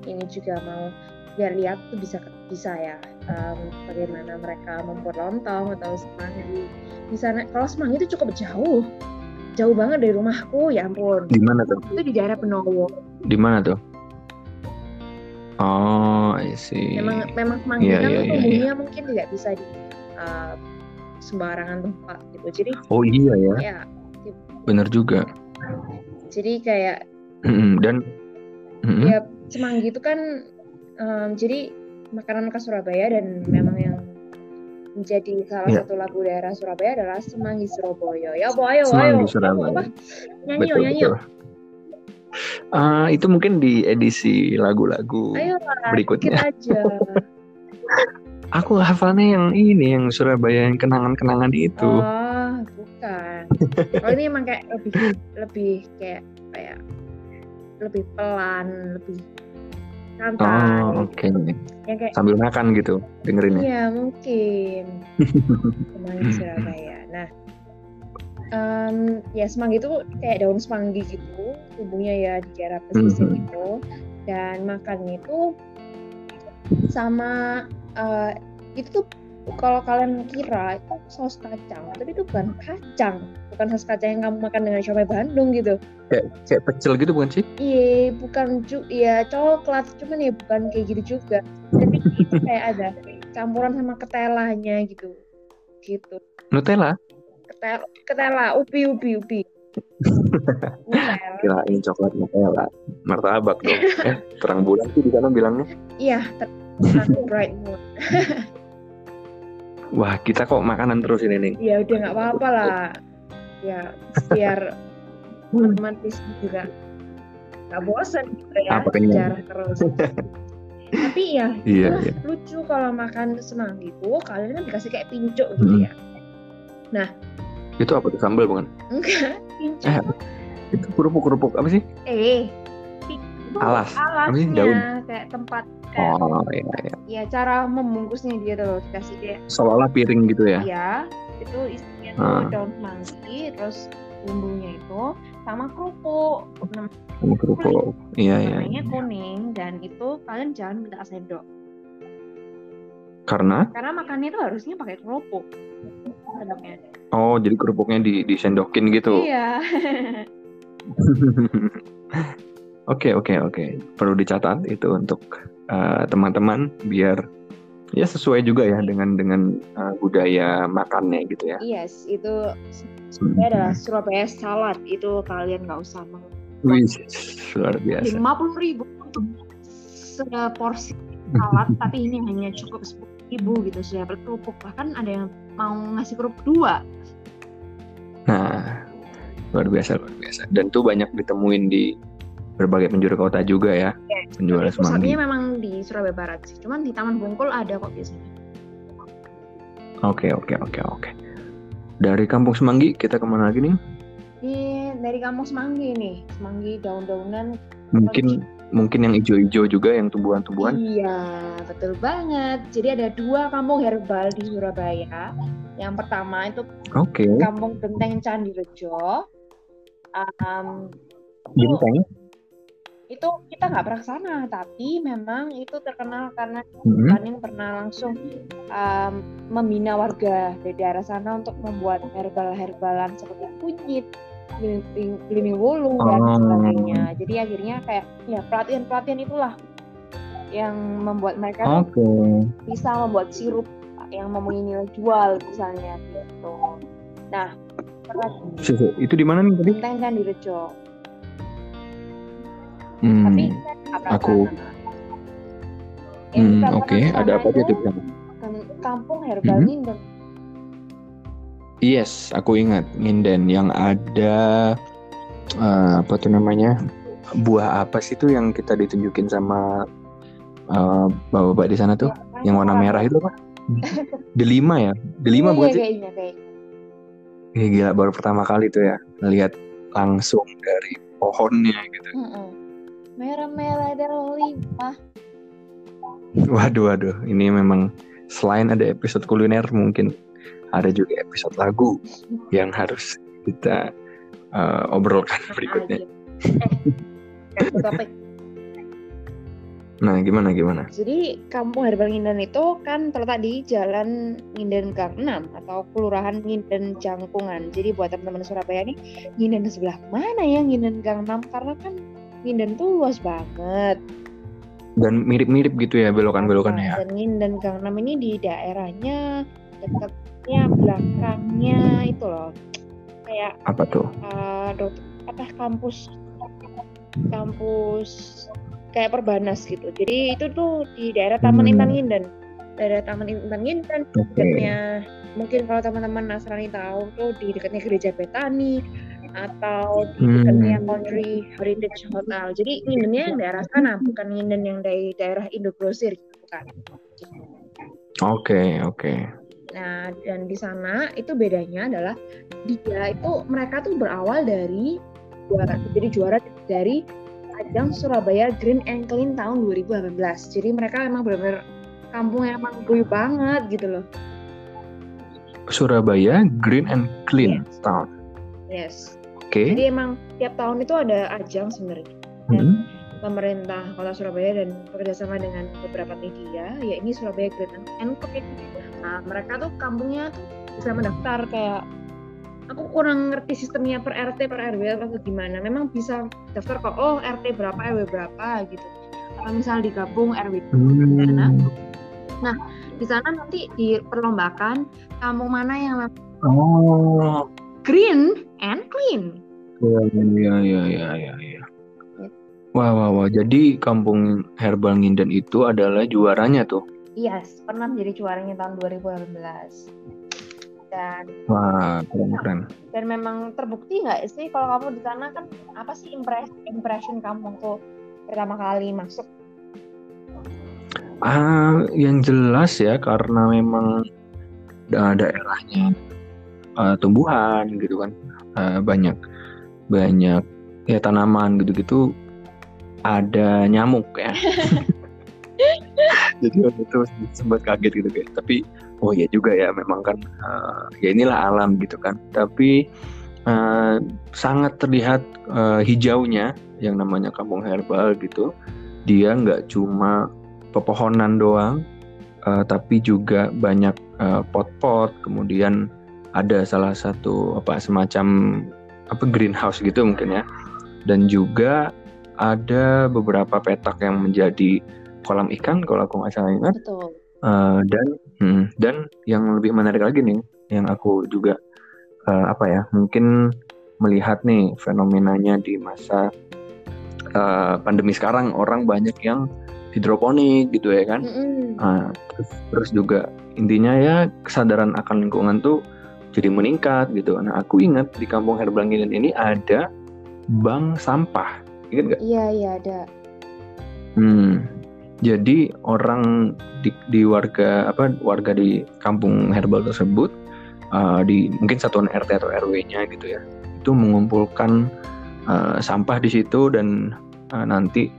ini juga mau dan lihat tuh bisa ya bagaimana mereka membuat lontong atau semanggi di sana. Kalau semanggi itu cukup jauh banget dari rumahku, ya ampun. Di mana tuh? Itu di daerah Penowo. Di mana tuh? Oh, I see. Memang semanggi kan tumbuhnya mungkin tidak bisa di sembarangan tempat gitu. Jadi oh iya ya. Ya gitu. Bener juga. Jadi kayak dan ya semanggi itu kan jadi makanan khas Surabaya, dan memang yang menjadi salah satu lagu daerah Surabaya adalah Semanggi Surabaya. Ya boyo, Semanggi Surabaya. Nyanyi. Itu mungkin di edisi lagu-lagu berikutnya. Kita aja. Aku hafalnya yang ini, yang Surabaya, yang kenangan-kenangan itu. Oh, bukan. Kalau ini emang kayak lebih kayak apa ya? Lebih pelan, lebih santai. Oh, oke. Ya, kayak sambil makan gitu dengerinnya. Iya, mungkin. Semanggi Surabaya. Nah, ya semanggi itu kayak daun semanggi gitu, tubuhnya ya di daerah pesisir gitu, dan makannya itu sama itu tuh kalau kalian kira itu saus kacang, tapi itu bukan kacang, bukan saus kacang yang kamu makan dengan siomay Bandung gitu. Kayak pecel gitu bukan sih? Iya, bukan ya coklat, cuman ya bukan kayak gitu juga. Tapi itu kayak ada campuran sama ketelanya gitu. Nutella? Ketela, ubi. Kirain coklat Nutella, martabak dong. Terang bulan sih di sana bilangnya. Iya, bright moon. Wah, kita kok makanan terus ini nih. Ya udah nggak apa-apa lah. Ya biar romantis juga nggak bosan gitu ya. Sejarah terus. Tapi ya itu lucu kalau makan semanggi itu, kalian kan dikasih kayak pincuk gitu ya. Nah, itu apa tuh, sambal bukan? Enggak, pincuk. Itu kerupuk apa sih? Alas. Apa sih? Daun. Kayak tempat. Oh iya. Ya cara membungkusnya dia tuh dikasih kayak seolah-olah piring gitu ya? Iya, itu isinya tuh daun semanggi, terus bumbunya itu sama kerupuk. Kerupuk. Iya. Warnanya kuning, dan itu kalian jangan minta sendok. Karena? Karena makannya itu harusnya pakai kerupuk. Sendoknya. Oh, jadi kerupuknya disendokin gitu? Iya. Oke. Perlu dicatat itu untuk teman-teman biar ya sesuai juga ya dengan budaya makannya gitu ya. Yes, itu adalah Surabaya salad, itu kalian nggak usah luar biasa. 50.000 untuk seporsi salad, tapi ini hanya cukup 10.000 gitu, sudah berkerupuk, bahkan ada yang mau ngasih kerupuk 2. Nah, luar biasa. Dan tuh banyak ditemuin di berbagai penjuru kota juga ya, penjual semanggi. Pusatnya memang di Surabaya Barat sih, cuman di Taman Bungkul ada kok biasanya. Oke. Dari Kampung Semanggi kita kemana lagi nih? Dari Kampung Semanggi nih, semanggi daun-daunan. Mungkin yang ijo-ijo juga, yang tumbuhan-tumbuhan. Iya, betul banget. Jadi ada 2 kampung herbal di Surabaya. Yang pertama itu Kampung Genteng Candirejo. Genteng? Itu kita nggak pernah kesana, tapi memang itu terkenal karena Kanin pernah langsung membina warga dari daerah sana untuk membuat herbal-herbalan seperti kunyit, glimming wolu dan sebagainya. Jadi akhirnya kayak ya pelatihan itulah yang membuat mereka bisa membuat sirup yang mempunyai nilai jual misalnya gitu. Nah, itu di mana nih tadi? Genteng Candirejo. Tapi aku ada apa aja tuh? Kampung Herbal Nginden. Yes, aku ingat Nginden yang ada apa tuh namanya? Buah apa sih tuh yang kita ditunjukin sama bapak-bapak di sana tuh? Ya, yang warna merah itu apa? Delima ya? Delima bukan sih? Iya, gila, baru pertama kali tuh ya lihat langsung dari pohonnya gitu. Merah-merah Delima. Waduh, ini memang selain ada episode kuliner, mungkin ada juga episode lagu yang harus kita obrolkan berikutnya. Nah, gimana? Jadi Kampung Herbal Nginden itu kan terletak di Jalan Nginden Gang 6 atau Kelurahan Nginden Jangkungan. Jadi buat teman-teman Surabaya nih, Nginden sebelah mana ya Nginden Gang 6? Karena kan Nginden tuh luas banget. Dan mirip-mirip gitu ya belokan-belokan ya. Dan Nginden Gang 6 ini di daerahnya, dekatnya, belakangnya itu loh. Kayak apa tuh? Kampus kayak Perbanas gitu. Jadi itu tuh di daerah Taman Intan Nginden. Daerah Taman Intan Nginden dekatnya, mungkin kalau teman-teman Nasrani tahu tuh di dekatnya Gereja Betani atau di dekatnya Country Heritage Hotel. Jadi Ngindennya daerah sana, bukan Nginden yang dari daerah Indo-Grosir gitu, bukan. Oke. Nah, dan di sana itu bedanya adalah dia itu mereka tuh berawal dari juara dari ajang Surabaya Green and Clean tahun 2018. Jadi mereka emang benar-benar kampung yang emang guyup banget gitu loh. Surabaya Green and Clean tahun. Yes. Oke. Jadi emang tiap tahun itu ada ajang sebenarnya. Dan pemerintah Kota Surabaya dan bekerjasama dengan beberapa media, yakni Surabaya Green and Clean. Nah, mereka tuh kampungnya tuh bisa mendaftar kayak aku kurang ngerti sistemnya per RT, per RW atau gimana. Memang bisa daftar kok, oh RT berapa, RW berapa gitu. Kalau misal digabung RW dana. Nah, di sana nanti diperlombakan kampung mana yang green and clean. Iya. Wah. Jadi Kampung Herbal Nginden itu adalah juaranya tuh. Yes, pernah jadi juaranya tahun 2018. Dan memang terbukti nggak sih kalau kamu di sana kan apa sih impression kamu tuh pertama kali masuk? Yang jelas ya karena memang daerahnya tumbuhan gitu kan, banyak ya tanaman gitu ada nyamuk ya. Jadi waktu itu sempat kaget gitu guys, tapi oh iya juga ya memang kan ya inilah alam gitu kan, tapi sangat terlihat hijaunya yang namanya kampung herbal gitu. Dia nggak cuma pepohonan doang, tapi juga banyak pot-pot, kemudian ada salah satu semacam greenhouse gitu mungkin ya, dan juga ada beberapa petak yang menjadi kolam ikan kalau aku nggak salah ingat. Betul. Dan yang lebih menarik lagi nih yang aku juga mungkin melihat nih fenomenanya di masa pandemi sekarang, orang banyak yang hidroponik gitu ya kan. Terus juga intinya ya kesadaran akan lingkungan tuh jadi meningkat gitu. Nah aku ingat di Kampung Herbal Nginden ini ada bank sampah, ingat nggak? Iya ada. Jadi orang di warga di kampung herbal tersebut di mungkin satuan RT atau RW-nya gitu ya, itu mengumpulkan sampah di situ dan nanti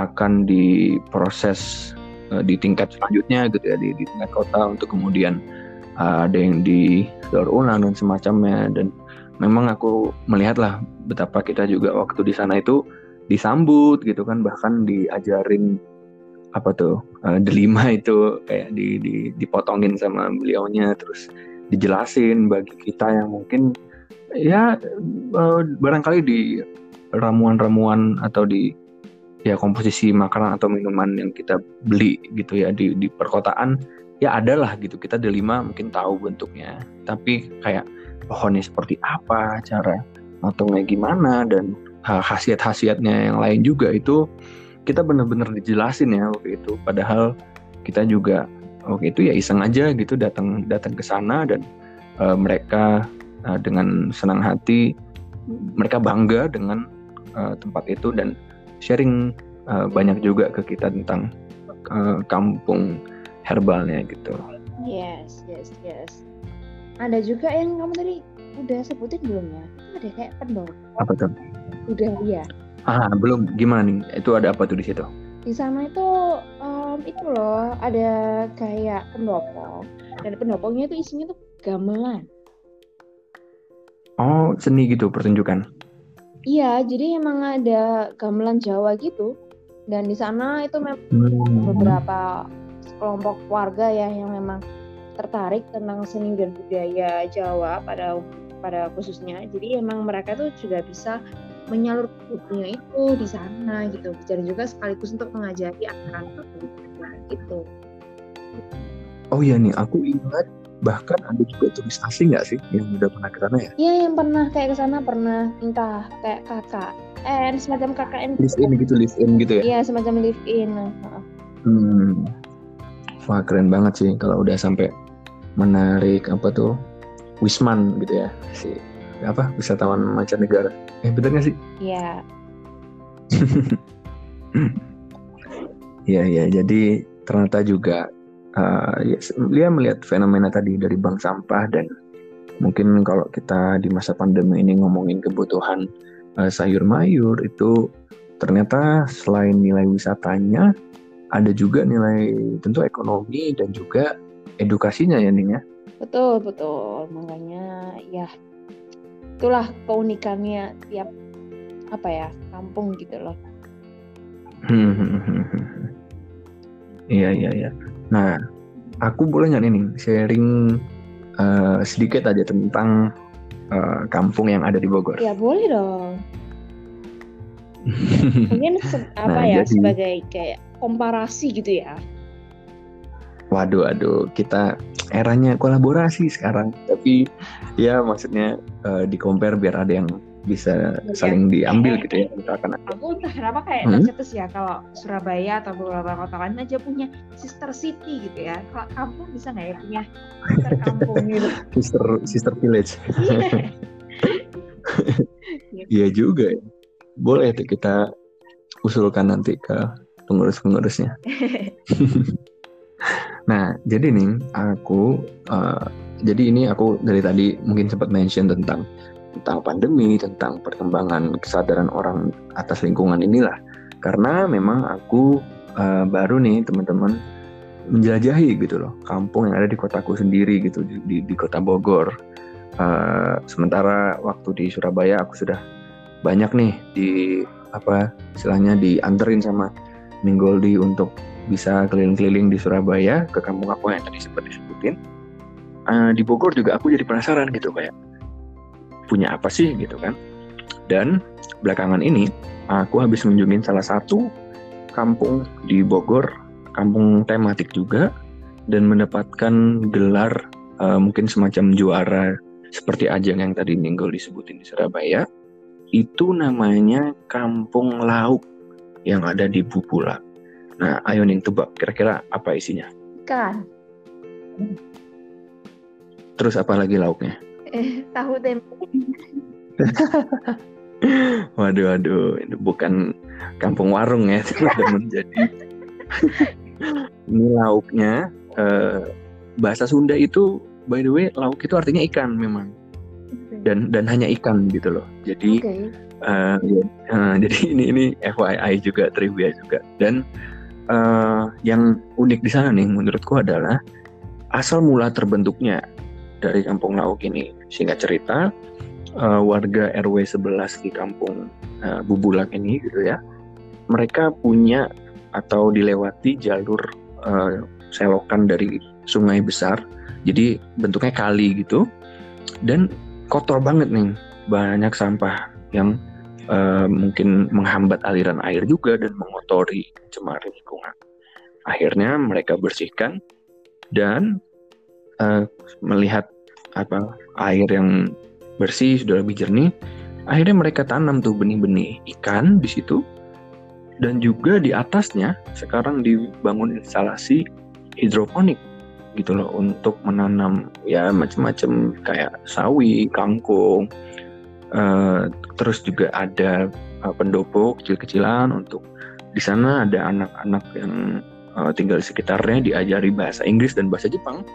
akan diproses di tingkat selanjutnya gitu ya, di tingkat kota untuk kemudian ada yang didaur ulang dan semacamnya. Dan memang aku melihatlah betapa kita juga waktu di sana itu disambut gitu kan, bahkan diajarin Delima itu kayak dipotongin sama beliaunya, terus dijelasin bagi kita yang mungkin ya barangkali di ramuan-ramuan atau di ya komposisi makanan atau minuman yang kita beli gitu ya di perkotaan ya adalah gitu, kita Delima mungkin tahu bentuknya, tapi kayak pohonnya seperti apa, cara potongnya gimana, dan khasiat-khasiatnya yang lain juga itu kita benar-benar dijelasin ya waktu itu. Padahal kita juga waktu itu ya iseng aja gitu datang ke sana, dan mereka dengan senang hati, mereka bangga dengan tempat itu dan sharing banyak juga ke kita tentang kampung herbalnya gitu. Yes. Ada juga yang kamu tadi udah sebutin belum ya? Ada kayak pendor. Apa tuh? Udah ya. Belum, gimana nih? Itu ada apa tuh di situ? Di sana itu itu loh ada kayak pendopong. Dan pendopongnya itu isinya tuh gamelan. Oh, seni gitu pertunjukan. Iya, jadi emang ada gamelan Jawa gitu. Dan di sana itu memang beberapa kelompok warga ya yang memang tertarik tentang seni dan budaya Jawa pada khususnya. Jadi emang mereka tuh juga bisa menyalurkan hobinya itu di sana gitu. Bicara juga sekaligus untuk mengajari anak-anak gitu. Oh iya nih, aku ingat bahkan ada juga turis asing nggak sih yang udah pernah ke sana ya? Iya, yang pernah kayak ke sana pernah, entah kayak KKN, semacam KKN. Live in gitu ya? Iya, semacam live in. Wah keren banget sih kalau udah sampai menarik Wisman gitu ya, si wisatawan mancanegara. Bener nggak sih? Iya. Iya, jadi ternyata juga dia melihat fenomena tadi dari bank sampah, dan mungkin kalau kita di masa pandemi ini ngomongin kebutuhan sayur mayur, itu ternyata selain nilai wisatanya ada juga nilai tentu ekonomi dan juga edukasinya ya Ning ya. Betul, makanya ya itulah keunikannya tiap kampung gitu loh. Iya. Nah, aku boleh nggak nih sharing sedikit aja tentang kampung yang ada di Bogor? Ya boleh dong. Mungkin jadi, sebagai kayak komparasi gitu ya. Waduh, kita eranya kolaborasi sekarang. Tapi ya maksudnya di-compare biar ada yang bisa saling diambil gitu ya. Aku entah kenapa kayak tercetus ya kalau Surabaya atau beberapa kota lain aja punya sister city gitu ya. Kalau kampung bisa nggak ya punya sister kampung gitu? sister village. Iya juga. Boleh tuh kita usulkan nanti ke pengurus-pengurusnya. Nah, jadi nih aku jadi ini aku dari tadi mungkin sempat mention tentang pandemi, tentang perkembangan kesadaran orang atas lingkungan inilah. Karena memang aku baru nih teman-teman menjelajahi gitu loh kampung yang ada di kotaku sendiri gitu, di kota Bogor. Sementara waktu di Surabaya aku sudah banyak nih dianterin sama Goldie untuk bisa keliling-keliling di Surabaya ke kampung aku yang tadi sempat disebutin. Di Bogor juga aku jadi penasaran gitu kayak punya apa sih gitu kan. Dan belakangan ini aku habis ngunjungin salah satu kampung di Bogor, kampung tematik juga, dan mendapatkan gelar mungkin semacam juara seperti ajang yang tadi Ninggol disebutin di Surabaya. Itu namanya Kampung Lauk yang ada di Bupula. Nah, ayo Ning tebak kira-kira apa isinya? Ikan. Terus apa lagi lauknya? Tahu tempe. Waduh, ini bukan kampung warung ya, teman-teman. Jadi ini lauknya bahasa Sunda itu, by the way, lauk itu artinya ikan memang. Dan hanya ikan gitu loh. Jadi jadi ini FYI juga, trivia juga. Dan yang unik di sana nih menurutku adalah asal mula terbentuknya dari kampung lauk ini. Singkat cerita, warga RW 11 di kampung Bubulak ini gitu ya, mereka punya atau dilewati jalur selokan dari sungai besar. Jadi bentuknya kali gitu, dan kotor banget nih, banyak sampah yang mungkin menghambat aliran air juga dan mengotori, mencemari lingkungan. Akhirnya mereka bersihkan dan melihat air yang bersih sudah lebih jernih. Akhirnya mereka tanam tuh benih-benih ikan di situ, dan juga di atasnya sekarang dibangun instalasi hidroponik gitu loh untuk menanam ya macam-macam kayak sawi, kangkung. Terus juga ada pendopo kecil-kecilan untuk di sana ada anak-anak yang tinggal di sekitarnya diajari bahasa Inggris dan bahasa Jepang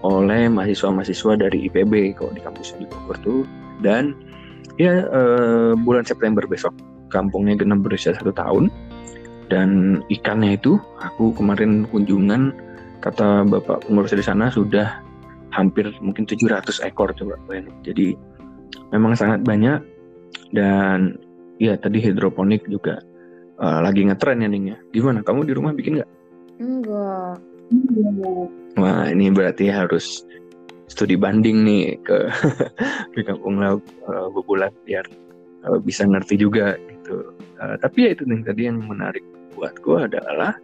oleh mahasiswa-mahasiswa dari IPB kalau di kampus di Bogor tuh. Dan ya bulan September besok kampungnya genap berusia 1 tahun, dan ikannya itu aku kemarin kunjungan kata bapak pengurus di sana sudah hampir mungkin 700 ekor, coba bayangin. Jadi memang sangat banyak, dan ya tadi hidroponik juga lagi ngetren ya Ning ya. Gimana, kamu di rumah bikin nggak? Enggak. Wah, ini berarti harus studi banding nih ke di kampung laut Bubulan biar bisa ngerti juga gitu. Tapi ya itu Ning, tadi yang menarik buatku adalah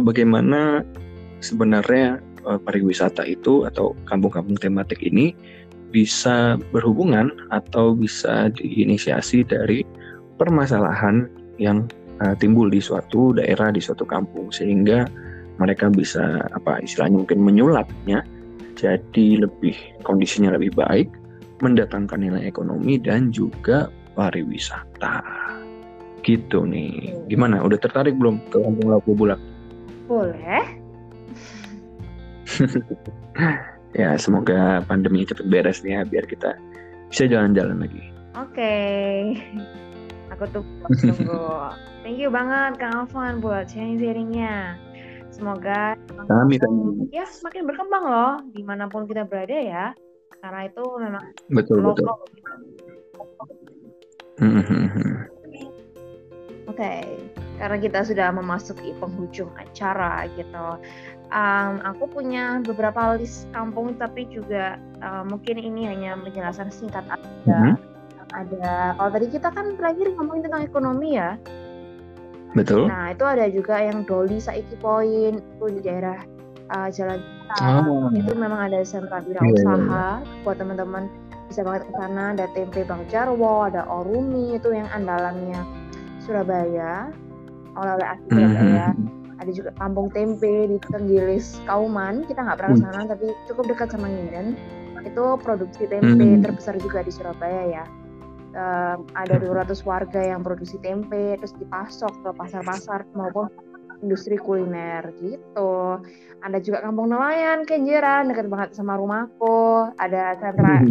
bagaimana sebenarnya pariwisata itu atau kampung-kampung tematik ini bisa berhubungan atau bisa diinisiasi dari permasalahan yang timbul di suatu daerah, di suatu kampung, sehingga mereka bisa apa istilahnya mungkin menyulapnya jadi lebih, kondisinya lebih baik, mendatangkan nilai ekonomi dan juga pariwisata gitu nih. Gimana, udah tertarik belum ke kampung laut Bubulan? Boleh. Ya, semoga pandemi cepat beres nih ya, biar kita bisa jalan-jalan lagi. Oke, aku tunggu. Thank you banget Kang Afwan buat sharing-sharingnya. Semoga ya semakin berkembang loh dimanapun kita berada ya. Karena itu memang betul. Oke, karena kita sudah memasuki penghujung acara gitu. Aku punya beberapa list kampung, tapi juga mungkin ini hanya penjelasan singkat aja. Ada, kalau tadi kita kan terakhir ngomongin tentang ekonomi ya. Betul. Nah, itu ada juga yang Doli Saiki Point, itu di daerah Jalan Kita. Itu memang ada sentra wirausaha buat teman-teman, bisa banget ke sana. Ada tempe Bang Jarwo, ada Orumi, itu yang andalannya Surabaya, oleh-oleh asli Surabaya. Ada juga kampung tempe di Tenggilis, Kauman. Kita nggak pernah kesana, tapi cukup dekat sama Nginden. Itu produksi tempe terbesar juga di Surabaya ya. Ada 200 warga yang produksi tempe, terus dipasok ke pasar-pasar maupun industri kuliner gitu. Ada juga kampung nelayan Kenjeran, dekat banget sama rumahku. Ada sentra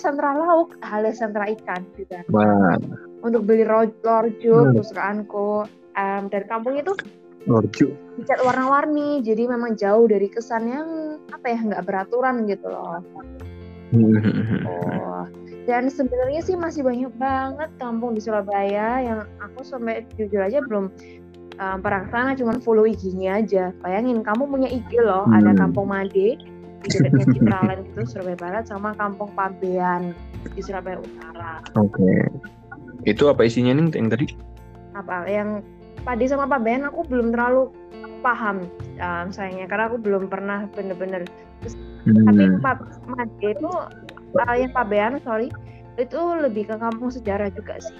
sentra lauk, alias sentra ikan juga. Wah. Untuk beli lorjuk kesukaanku. Dan kampung itu dicat warna-warni, jadi memang jauh dari kesan yang apa ya, nggak beraturan gitu loh. Dan sebenarnya sih masih banyak banget kampung di Surabaya yang aku sampai jujur aja belum pernah sana, cuman follow IG-nya aja. Bayangin, kamu punya IG loh. Ada kampung Made di dekatnya Citraland gitu, Surabaya Barat, sama kampung Pabean di Surabaya Utara. Itu apa isinya Ning yang tadi? Apa yang Padi sama Pak Ben aku belum terlalu paham sayangnya, karena aku belum pernah bener-bener. Tapi Pak Made itu yang Pak Ben itu lebih ke kampung sejarah juga sih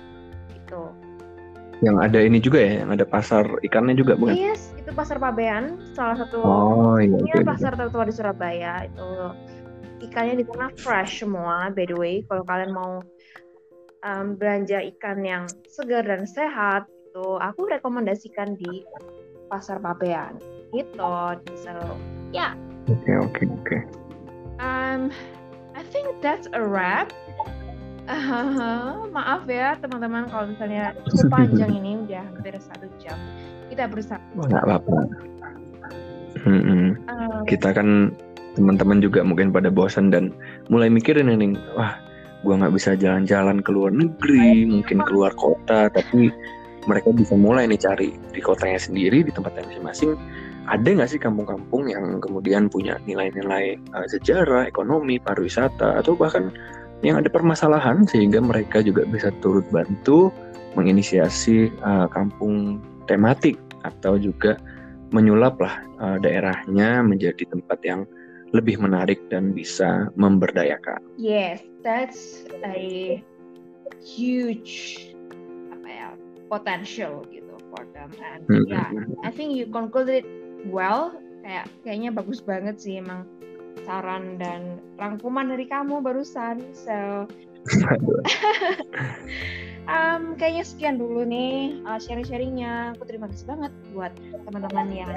gitu. Yang ada ini juga ya, yang ada pasar ikannya juga bukan? Yes, itu pasar Pak Ben, salah satu pasar tertua di Surabaya. Itu ikannya di sana fresh semua, by the way. Kalau kalian mau belanja ikan yang segar dan sehat itu aku rekomendasikan di pasar Pabean gitu. Ya. Oke. I think that's a wrap. Maaf ya teman-teman kalau misalnya cukup panjang ini, udah hampir 1 jam kita bersama. Nggak apa-apa. Kita kan teman-teman juga mungkin pada bosan dan mulai mikirin ini, wah, gue nggak bisa jalan-jalan ke luar negeri, mungkin keluar kota, tapi mereka bisa mulai nih cari di kotanya sendiri, di tempatnya masing-masing. Ada nggak sih kampung-kampung yang kemudian punya nilai-nilai sejarah, ekonomi, pariwisata, atau bahkan yang ada permasalahan sehingga mereka juga bisa turut bantu menginisiasi kampung tematik atau juga menyulap lah daerahnya menjadi tempat yang lebih menarik dan bisa memberdayakan. Yes, that's a huge potential gitu for them. And yeah, I think you concluded it well. Kayaknya bagus banget sih emang saran dan rangkuman dari kamu barusan. So kayaknya sekian dulu nih sharing-sharingnya. Aku terima kasih banget buat teman-teman yang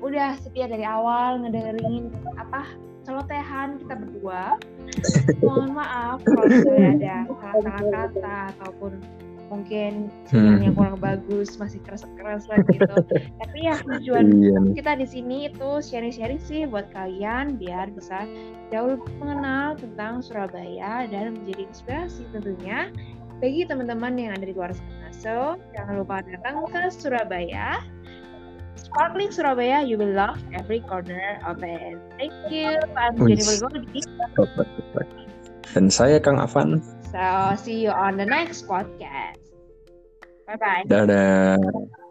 udah setia dari awal ngedengerin celotehan kita berdua. Mohon maaf kalau sudah ada kata-kata ataupun mungkin yang kurang bagus, masih keras-keras lah gitu. Tapi ya tujuan kita di sini itu sharing-sharing sih buat kalian biar bisa jauh lebih mengenal tentang Surabaya dan menjadi inspirasi tentunya bagi teman-teman yang ada di luar sana. So, jangan lupa datang ke Surabaya. Sparkling Surabaya, you will love every corner of it. Thank you, Pak Jennifer Goldie. Dan saya Kang Avan. So, see you on the next podcast. Bye-bye. Dadah.